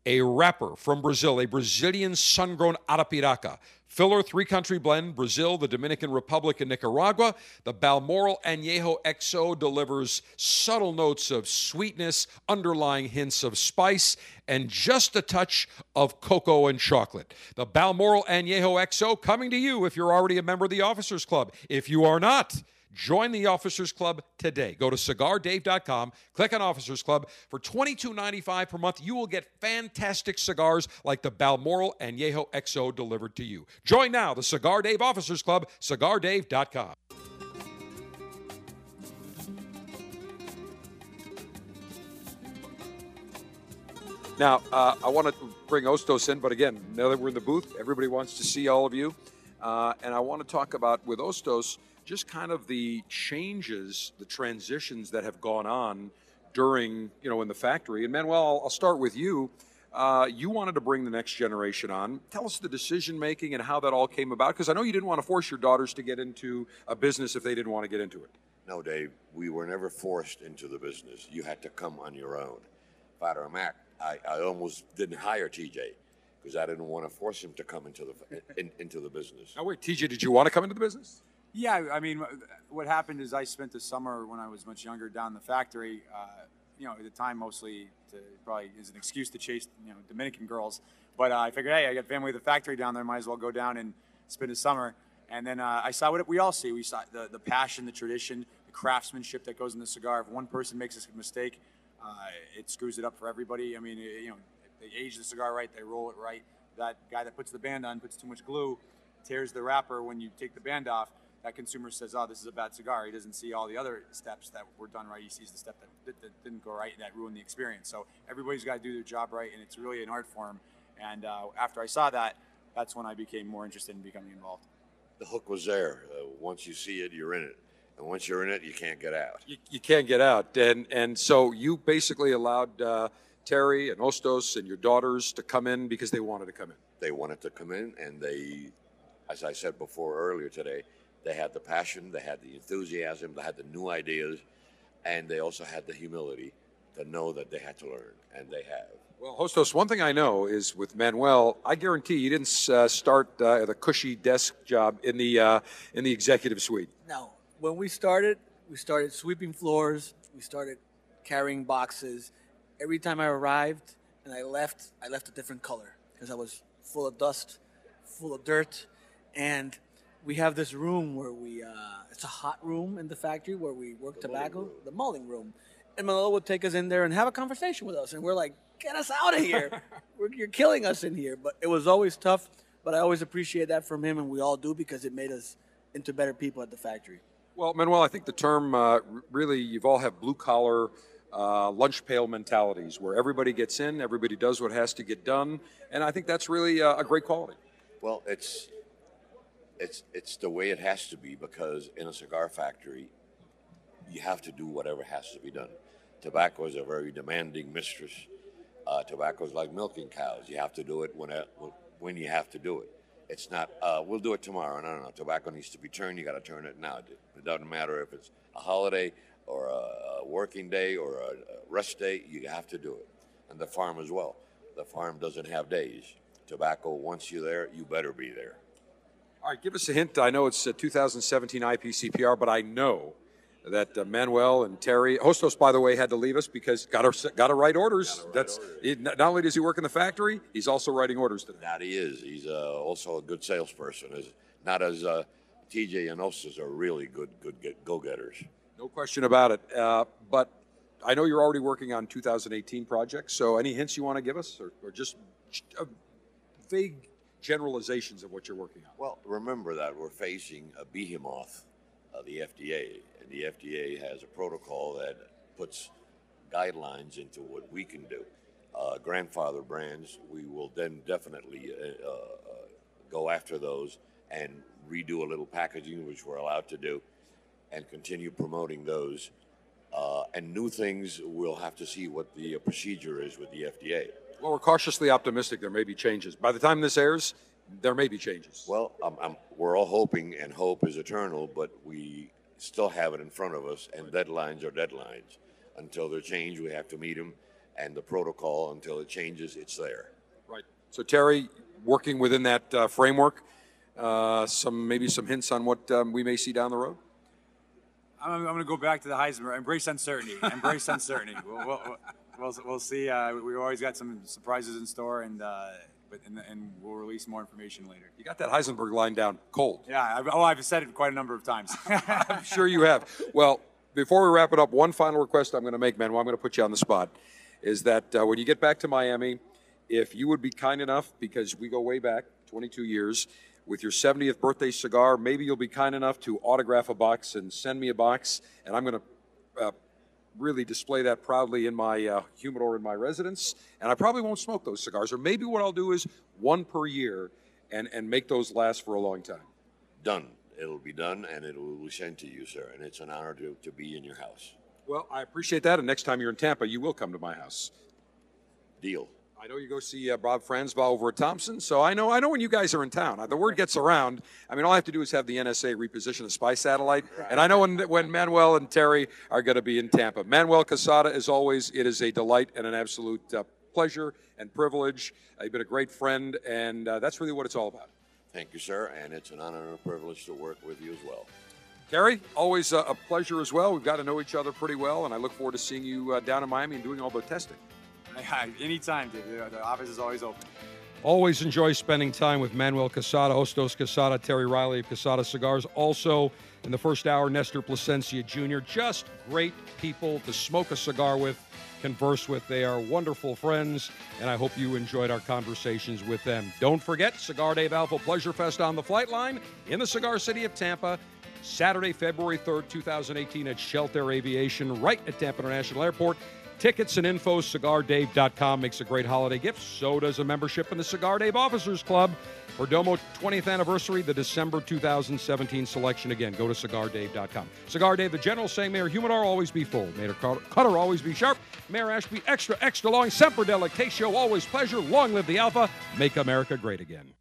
a wrapper from Brazil, a Brazilian sun-grown Arapiraca. Filler, three-country blend, Brazil, the Dominican Republic, and Nicaragua. The Balmoral Añejo XO delivers subtle notes of sweetness, underlying hints of spice, and just a touch of cocoa and chocolate. The Balmoral Añejo XO coming to you if you're already a member of the Officers Club. If you are not, join the Officers Club today. Go to CigarDave.com, click on Officers Club. For $22.95 per month, you will get fantastic cigars like the Balmoral Añejo XO delivered to you. Join now the Cigar Dave Officers Club, CigarDave.com. Now, I want to bring Hostos in, but again, now that we're in the booth, everybody wants to see all of you. And I want to talk about, with Hostos, just kind of the changes, the transitions that have gone on during, you know, in the factory. And Manuel, I'll start with you. You wanted to bring the next generation on. Tell us the decision-making and how that all came about, because I know you didn't want to force your daughters to get into a business if they didn't want to get into it. No, Dave, we were never forced into the business. You had to come on your own. Father Mac, I almost didn't hire TJ, because I didn't want to force him to come into the business. Now wait, TJ, did you want to come into the business? Yeah, I mean, what happened is I spent the summer when I was much younger down in the factory, you know, at the time mostly to probably as an excuse to chase, you know, Dominican girls. But I figured, hey, I got family at the factory down there, might as well go down and spend the summer. And then I saw what we all see. We saw the passion, the tradition, the craftsmanship that goes in the cigar. If one person makes a mistake, it screws it up for everybody. I mean, you know, they age the cigar right, they roll it right. That guy that puts the band on, puts too much glue, tears the wrapper when you take the band off. That consumer says, oh, this is a bad cigar. He doesn't see all the other steps that were done right. He sees the step that didn't go right and that ruined the experience. So everybody's got to do their job right, and it's really an art form. And after I saw that, that's when I became more interested in becoming involved. The hook was there. Once you see it, you're in it. And once you're in it, you can't get out. You can't get out. And so you basically allowed Terry and Hostos and your daughters to come in because they wanted to come in. They wanted to come in, and they, as I said before earlier today, they had the passion, they had the enthusiasm, they had the new ideas, and they also had the humility to know that they had to learn, and they have. Well, Hostos, one thing I know is with Manuel, I guarantee you didn't start at a cushy desk job in the executive suite. No. When we started sweeping floors, we started carrying boxes. Every time I arrived and I left a different color because I was full of dust, full of dirt, and we have this room where we, it's a hot room in the factory where we work tobacco, the mulling room. And Manolo would take us in there and have a conversation with us. And we're like, get us out of here. You're killing us in here. But it was always tough. But I always appreciate that from him, and we all do, because it made us into better people at the factory. Well, Manuel, I think the term really, you've all have blue-collar lunch pail mentalities where everybody gets in, everybody does what has to get done. And I think that's really a great quality. Well, it's the way it has to be, because in a cigar factory, you have to do whatever has to be done. Tobacco is a very demanding mistress. Tobacco is like milking cows. You have to do it when you have to do it. It's not, we'll do it tomorrow. No. Tobacco needs to be turned. You got to turn it now. It doesn't matter if it's a holiday or a working day or a rest day. You have to do it. And the farm as well. The farm doesn't have days. Tobacco, once you're there, you better be there. All right, give us a hint. I know it's a 2017 IPCPR, but I know that Manuel and Terry, Hostos, by the way, had to leave us because got to write orders. Not only does he work in the factory, he's also writing orders today. That he is. He's also a good salesperson. Not as TJ and Hostos are really good go-getters. No question about it. But I know you're already working on 2018 projects. So any hints you want to give us, or just a vague generalizations of what you're working on? Well, remember that we're facing a behemoth, the FDA, and the FDA has a protocol that puts guidelines into what we can do. Grandfather brands, we will then definitely go after those and redo a little packaging, which we're allowed to do, and continue promoting those. And new things, we'll have to see what the procedure is with the FDA. Well, we're cautiously optimistic there may be changes. By the time this airs, there may be changes. Well, we're all hoping, and hope is eternal, but we still have it in front of us, and deadlines are deadlines. Until they're changed, we have to meet them, and the protocol, until it changes, it's there. Right. So, Terry, working within that framework, maybe some hints on what we may see down the road? I'm going to go back to the Heisenberg. Embrace uncertainty. Embrace uncertainty. We'll see. We've always got some surprises in store, and we'll release more information later. You got that Heisenberg line down cold. Yeah. I've said it quite a number of times. I'm sure you have. Well, before we wrap it up, one final request I'm going to make, Manuel. I'm going to put you on the spot. Is that when you get back to Miami, if you would be kind enough, because we go way back 22 years, with your 70th birthday cigar, maybe you'll be kind enough to autograph a box and send me a box, and I'm going to really display that proudly in my humidor in my residence, and I probably won't smoke those cigars. Or maybe what I'll do is one per year and make those last for a long time. Done. It'll be done, and it will be sent to you, sir, and it's an honor to be in your house. Well, I appreciate that, and next time you're in Tampa, you will come to my house. Deal. I know you go see Bob Franzbaugh over at Thompson, so I know when you guys are in town. The word gets around. I mean, all I have to do is have the NSA reposition a spy satellite, right. And I know when Manuel and Terry are going to be in Tampa. Manuel Quesada, as always, it is a delight and an absolute pleasure and privilege. You've been a great friend, and that's really what it's all about. Thank you, sir, and it's an honor and a privilege to work with you as well. Terry, always a pleasure as well. We've got to know each other pretty well, and I look forward to seeing you down in Miami and doing all the testing. Anytime, Dave. The office is always open. Always enjoy spending time with Manuel Quesada, Hostos Quesada, Terry Riley of Quesada Cigars. Also, in the first hour, Nestor Plasencia Jr. Just great people to smoke a cigar with, converse with. They are wonderful friends, and I hope you enjoyed our conversations with them. Don't forget, Cigar Dave Alpha Pleasure Fest on the Flight Line in the Cigar City of Tampa, Saturday, February 3rd, 2018 at Shelter Aviation right at Tampa International Airport. Tickets and info, CigarDave.com. Makes a great holiday gift. So does a membership in the Cigar Dave Officers Club. Perdomo 20th Anniversary, the December 2017 selection. Again, go to CigarDave.com. Cigar Dave, the General, saying, Mayor Humidor, always be full. Mayor Cutter, always be sharp. Mayor Ashby, extra, extra long. Semper Delectatio, always pleasure. Long live the Alpha. Make America great again.